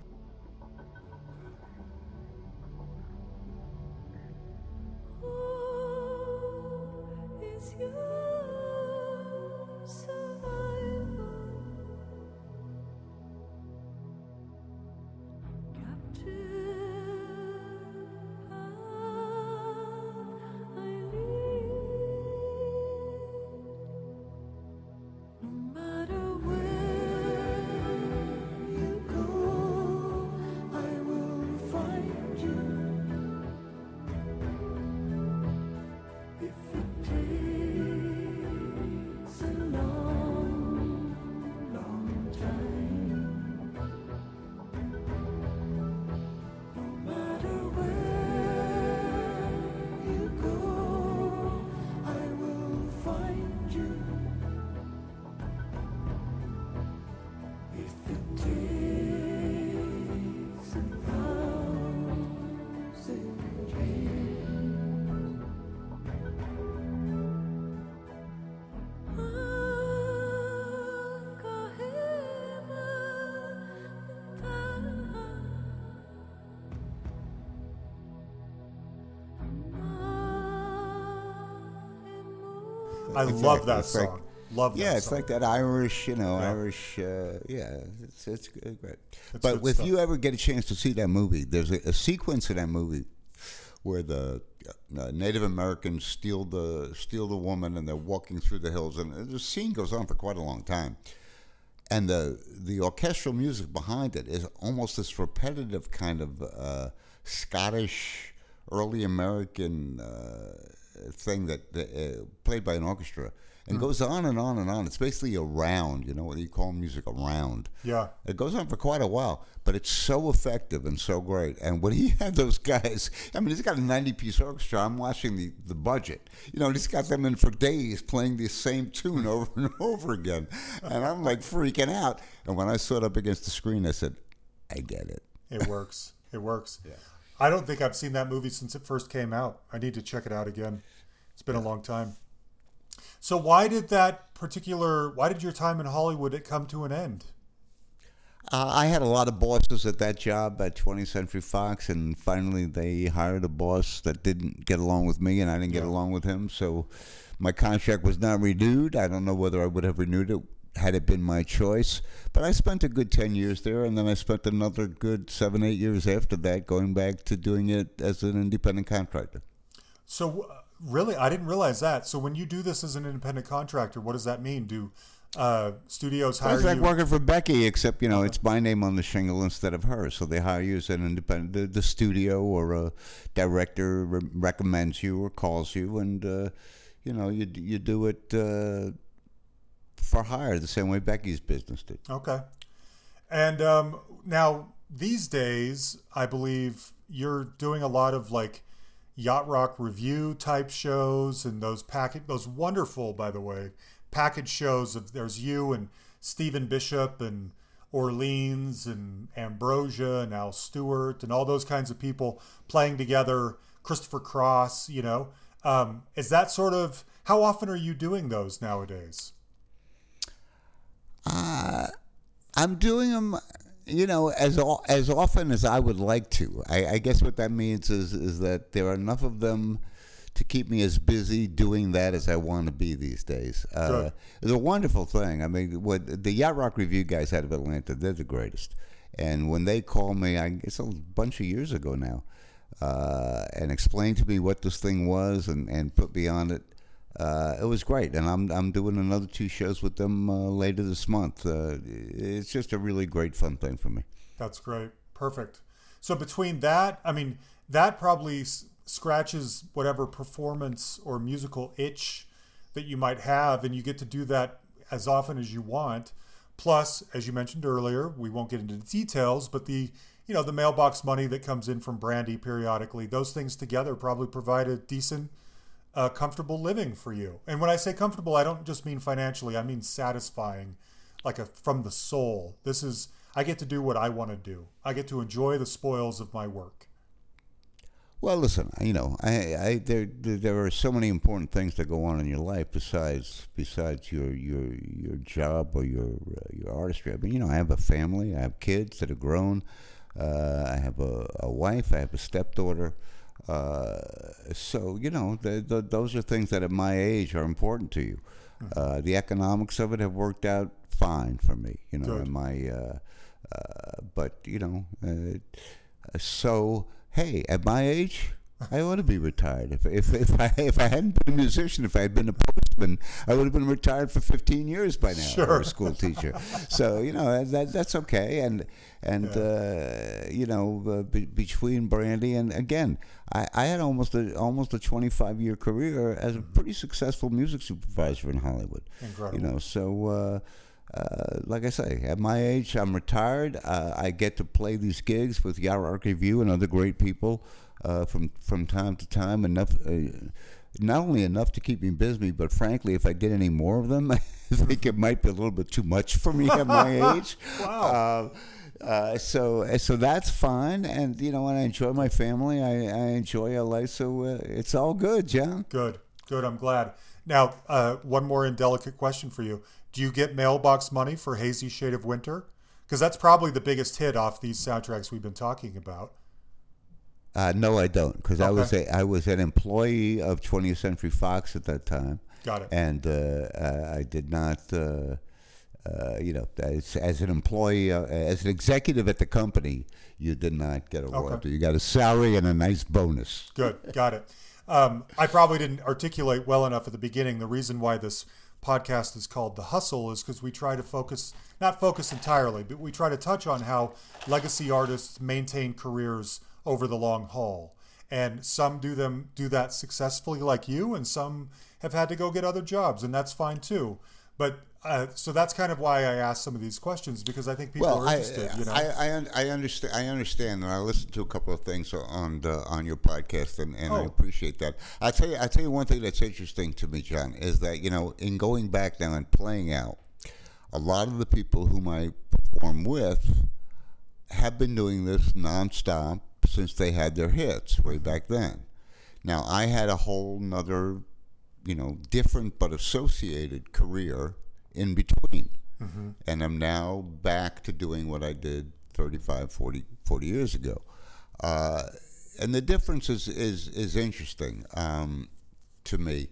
I love that song. Love that song. Yeah, it's like that Irish, Irish, yeah, it's great. But if you ever get a chance to see that movie, there's a sequence in that movie where the Native Americans steal the woman and they're walking through the hills. And the scene goes on for quite a long time. And the orchestral music behind it is almost this repetitive kind of Scottish, early American thing that played by an orchestra and goes on and on and on. It's basically a round, what you call music, a round. Yeah. It goes on for quite a while, but it's so effective and so great. And when he had those guys, I mean, he's got a 90-piece orchestra. I'm watching the budget. He's got them in for days playing the same tune over and over again. And I'm like freaking out. And when I saw it up against the screen, I said, I get it. It works. It works. Yeah. I don't think I've seen that movie since it first came out. I need to check it out again. It's been a long time. So why did your time in Hollywood come to an end? I had a lot of bosses at that job at 20th Century Fox, and finally they hired a boss that didn't get along with me, and I didn't get along with him. So my contract was not renewed. I don't know whether I would have renewed it had it been my choice, but I spent a good 10 years there, and then I spent another good 7-8 years after that going back to doing it as an independent contractor. So really, I didn't realize that. So when you do this as an independent contractor, what does that mean? Do studios hire you? It's like working for Becky, except it's my name on the shingle instead of hers. So they hire you as an independent. The studio or a director recommends you or calls you, and you do it for hire, the same way Becky's business did. Okay. And now these days, I believe you're doing a lot of like Yacht Rock Revue type shows, and those wonderful, by the way, package shows of there's you and Stephen Bishop and Orleans and Ambrosia and Al Stewart and all those kinds of people playing together, Christopher Cross, is that sort of, how often are you doing those nowadays? I'm doing them, as often as I would like to. I guess what that means is that there are enough of them to keep me as busy doing that as I want to be these days. Sure. It's a wonderful thing. I mean, what the Yacht Rock Revue guys out of Atlanta, they're the greatest. And when they call me, it's a bunch of years ago now, and explain to me what this thing was and put me on it. It was great, and I'm doing another 2 shows with them later this month. It's just a really great, fun thing for me. That's great. Perfect. So between that, I mean, that probably scratches whatever performance or musical itch that you might have, and you get to do that as often as you want. Plus, as you mentioned earlier, we won't get into the details, but the mailbox money that comes in from Brandy periodically, those things together probably provide a decent, comfortable living for you. And when I say comfortable, I don't just mean financially. I mean satisfying, like from the soul. This is, I get to do what I want to do. I get to enjoy the spoils of my work. Well, listen, you know, there are so many important things that go on in your life besides your job or your artistry. I mean, you know, I have a family. I have kids that are grown. I have a wife. I have a stepdaughter. So, you know, those are things that at my age are important to you. The economics of it have worked out fine for me, you know, and my, but, you know, so, hey, at my age, I ought to be retired. If I hadn't been a musician, if I had been a postman, I would have been retired for 15 years by now, or a school teacher. So, you know, that's okay. You know, between Brandy and, again, I had almost a 25-year career as a pretty successful music supervisor in Hollywood. Incredible. You know, so. Like I say, at my age, I'm retired. I get to play these gigs with Yacht Rock Revue and other great people from time to time. Enough, not only enough to keep me busy, but frankly, if I did any more of them, I think it might be a little bit too much for me at my age. Wow. So that's fine, and you know, and I enjoy my family. I enjoy LA, so it's all good, John. Good. I'm glad. Now, one more indelicate question for you. Do you get mailbox money for Hazy Shade of Winter? Because that's probably the biggest hit off these soundtracks we've been talking about. No, I don't, because I was an employee of 20th Century Fox at that time. Got it. And I did not, you know, as an employee, as an executive at the company, you did not get a royalty. You got a salary and a nice bonus. Good, got it. I probably didn't articulate well enough at the beginning the reason why this podcast is called The Hustle is because we try to focus, not focus entirely, but we try to touch on how legacy artists maintain careers over the long haul. And some do that successfully like you, and some have had to go get other jobs, and that's fine too. But so that's kind of why I asked some of these questions, because I think people are interested. You know, I understand, and I listened to a couple of things on your podcast, and I appreciate that. I tell you one thing that's interesting to me, John, is that, you know, in going back now and playing out, a lot of the people whom I perform with have been doing this nonstop since they had their hits way back then. Now I had a whole nother, you know, different but associated career in between. Mm-hmm. And I'm now back to doing what I did 40 years ago. And the difference is interesting to me.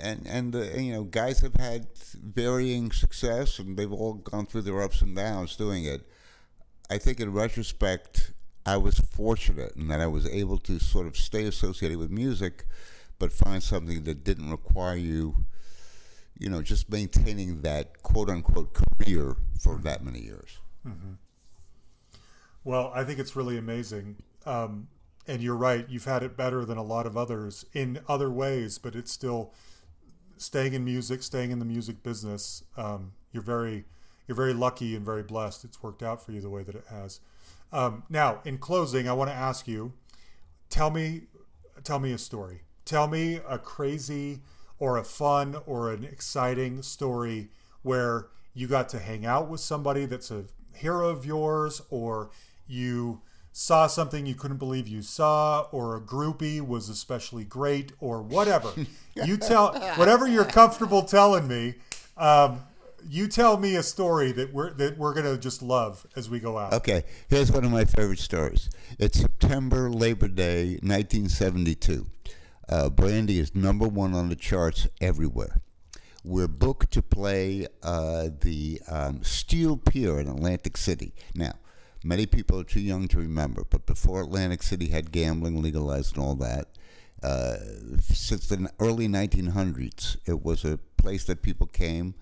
And you know, guys have had varying success, and they've all gone through their ups and downs doing it. I think in retrospect, I was fortunate in that I was able to sort of stay associated with music but find something that didn't require you, you know, just maintaining that quote-unquote career for that many years. Mm-hmm. Well, I think it's really amazing. And you're right, you've had it better than a lot of others in other ways, but it's still staying in music, staying in the music business. You're very lucky and very blessed it's worked out for you the way that it has. Now, in closing, I want to ask you, tell me a story. Tell me a crazy or a fun or an exciting story where you got to hang out with somebody that's a hero of yours, or you saw something you couldn't believe you saw, or a groupie was especially great, or whatever. You tell whatever you're comfortable telling me. You tell me a story that we're gonna just love as we go out. Okay, here's one of my favorite stories. It's September, Labor Day, 1972. Brandy is number one on the charts everywhere. We're booked to play the Steel Pier in Atlantic City. Now, many people are too young to remember, but before Atlantic City had gambling legalized and all that, since the early 1900s, it was a place that people came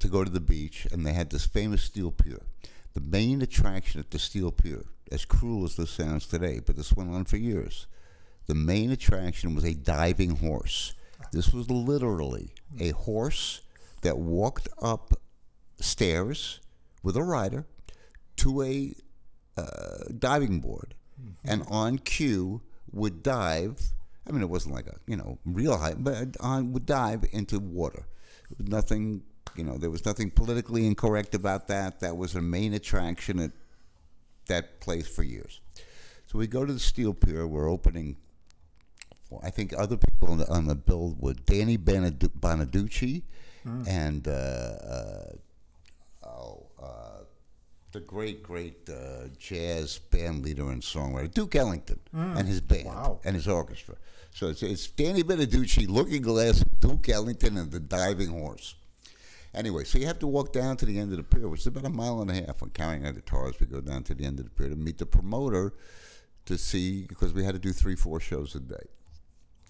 to go to the beach, and they had this famous Steel Pier. The main attraction at the Steel Pier, as cruel as this sounds today, but this went on for years, the main attraction was a diving horse. This was literally a horse that walked up stairs with a rider to a diving board, and on cue would dive. I mean, it wasn't like a, you know, real height, but would dive into water. Nothing, you know, there was nothing politically incorrect about that. That was a main attraction at that place for years. So we go to the Steel Pier. We're opening. Well, I think other people on the bill were Danny Bonaduce and the great jazz band leader and songwriter Duke Ellington and his band and his orchestra. So it's Danny Bonaduce, Looking Glass, Duke Ellington, and the Diving Horse. Anyway, so you have to walk down to the end of the pier, which is about a mile and a half. I'm carrying our guitars. We go down to the end of the pier to meet the promoter to see, because we had to do 3-4 shows a day.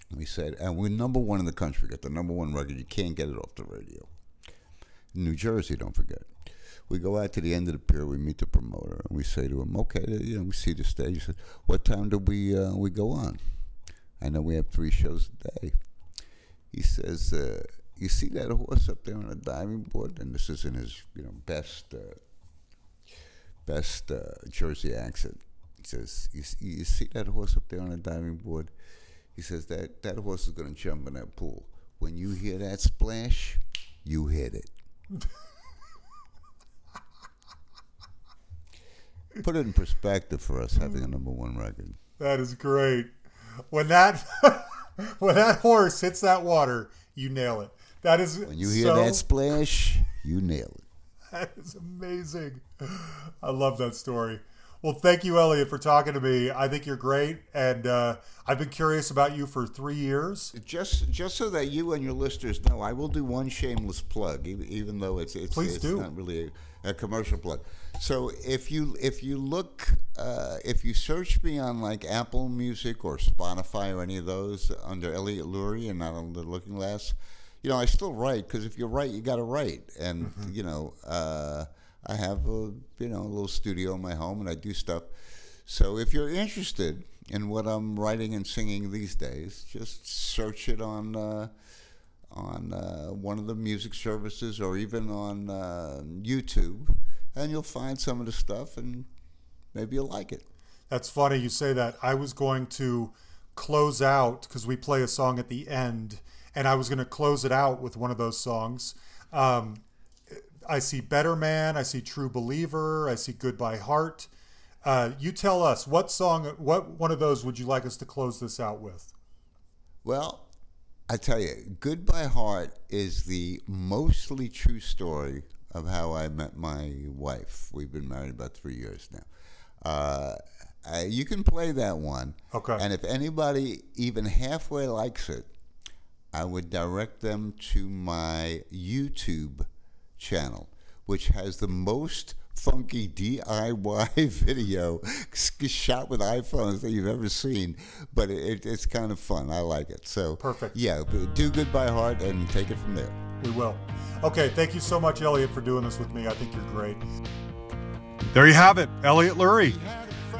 And we said, and we're number one in the country. We got the number one record. You can't get it off the radio. New Jersey, don't forget. We go out to the end of the pier. We meet the promoter, and we say to him, "Okay, you know, we see the stage. He said, what time do we go on? I know we have 3 shows a day." He says, "You see that horse up there on the diving board?" And this is in his, you know, best Jersey accent. He says, "You see that horse up there on the diving board?" He says, that horse is going to jump in that pool. When you hear that splash, you hit it. Put it in perspective for us having a number one record. That is great. When that horse hits that water, you nail it. That is when you hear that splash, you nail it. That is amazing. I love that story. Well, thank you, Elliot, for talking to me. I think you're great, and I've been curious about you for 3 years. Just so that you and your listeners know, I will do one shameless plug, even though it's not really a commercial plug. So if you look, if you search me on like Apple Music or Spotify or any of those under Elliot Lurie and not under Looking Glass, you know, I still write, because if you write, you got to write, and you know. I have a little studio in my home, and I do stuff. So if you're interested in what I'm writing and singing these days, just search it on one of the music services, or even on YouTube, and you'll find some of the stuff, and maybe you'll like it. That's funny you say that. I was going to close out, because we play a song at the end, and I was going to close it out with one of those songs. I see Better Man, I see True Believer, I see Goodbye Heart. You tell us, what one of those would you like us to close this out with? Well, I tell you, Goodbye Heart is the mostly true story of how I met my wife. We've been married about 3 years now. You can play that one. Okay. And if anybody even halfway likes it, I would direct them to my YouTube channel, which has the most funky DIY video shot with iPhones that you've ever seen, but it's kind of fun. I like it. So perfect. Yeah, do Goodbye Heart and take it from there. We will. Okay, thank you so much, Elliot, for doing this with me. I think you're great. There you have it, Elliot Lurie.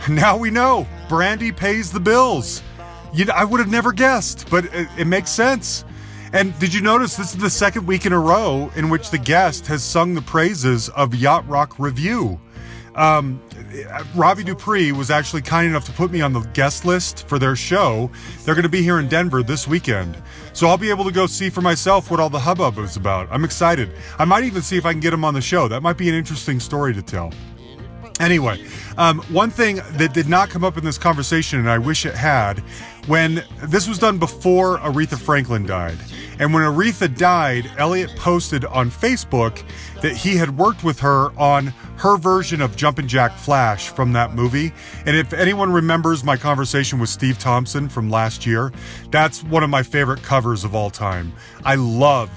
Now we know Brandy pays the bills. I would have never guessed, but it makes sense. And did you notice this is the second week in a row in which the guest has sung the praises of Yacht Rock Revue? Robbie Dupree was actually kind enough to put me on the guest list for their show. They're going to be here in Denver this weekend. So I'll be able to go see for myself what all the hubbub is about. I'm excited. I might even see if I can get them on the show. That might be an interesting story to tell. Anyway, one thing that did not come up in this conversation, and I wish it had, when this was done before Aretha Franklin died. And when Aretha died, Elliot posted on Facebook that he had worked with her on her version of Jumpin' Jack Flash from that movie. And if anyone remembers my conversation with Steve Thompson from last year, that's one of my favorite covers of all time. I love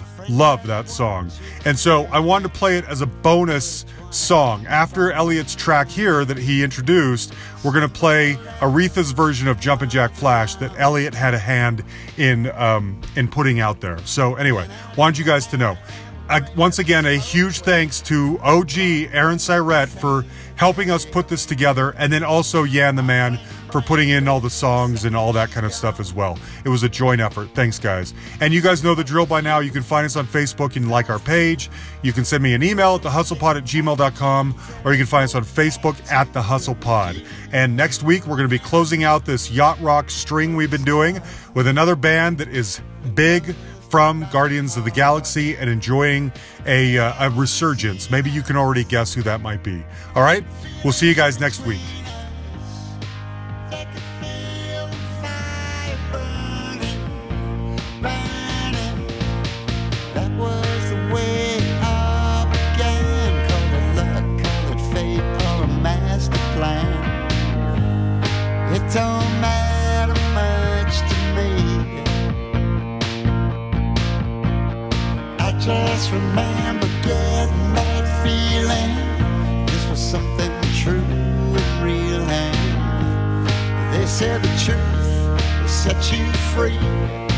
that song. And so I wanted to play it as a bonus song. After Elliot's track here that he introduced, we're going to play Aretha's version of Jumpin' Jack Flash that Elliot had a hand in putting out there. So anyway, wanted you guys to know. Once again, a huge thanks to OG Aaron Syrett for helping us put this together, and then also Yan the Man for putting in all the songs and all that kind of stuff as well. It was a joint effort. Thanks, guys. And you guys know the drill by now. You can find us on Facebook and like our page. You can send me an email at thehustlepod@gmail.com, or you can find us on Facebook at The Hustle Pod. And next week, we're going to be closing out this Yacht Rock string we've been doing with another band that is big from Guardians of the Galaxy and enjoying a resurgence. Maybe you can already guess who that might be. All right? We'll see you guys next week. just remember getting that feeling this was something true and real, and they said the truth will set you free.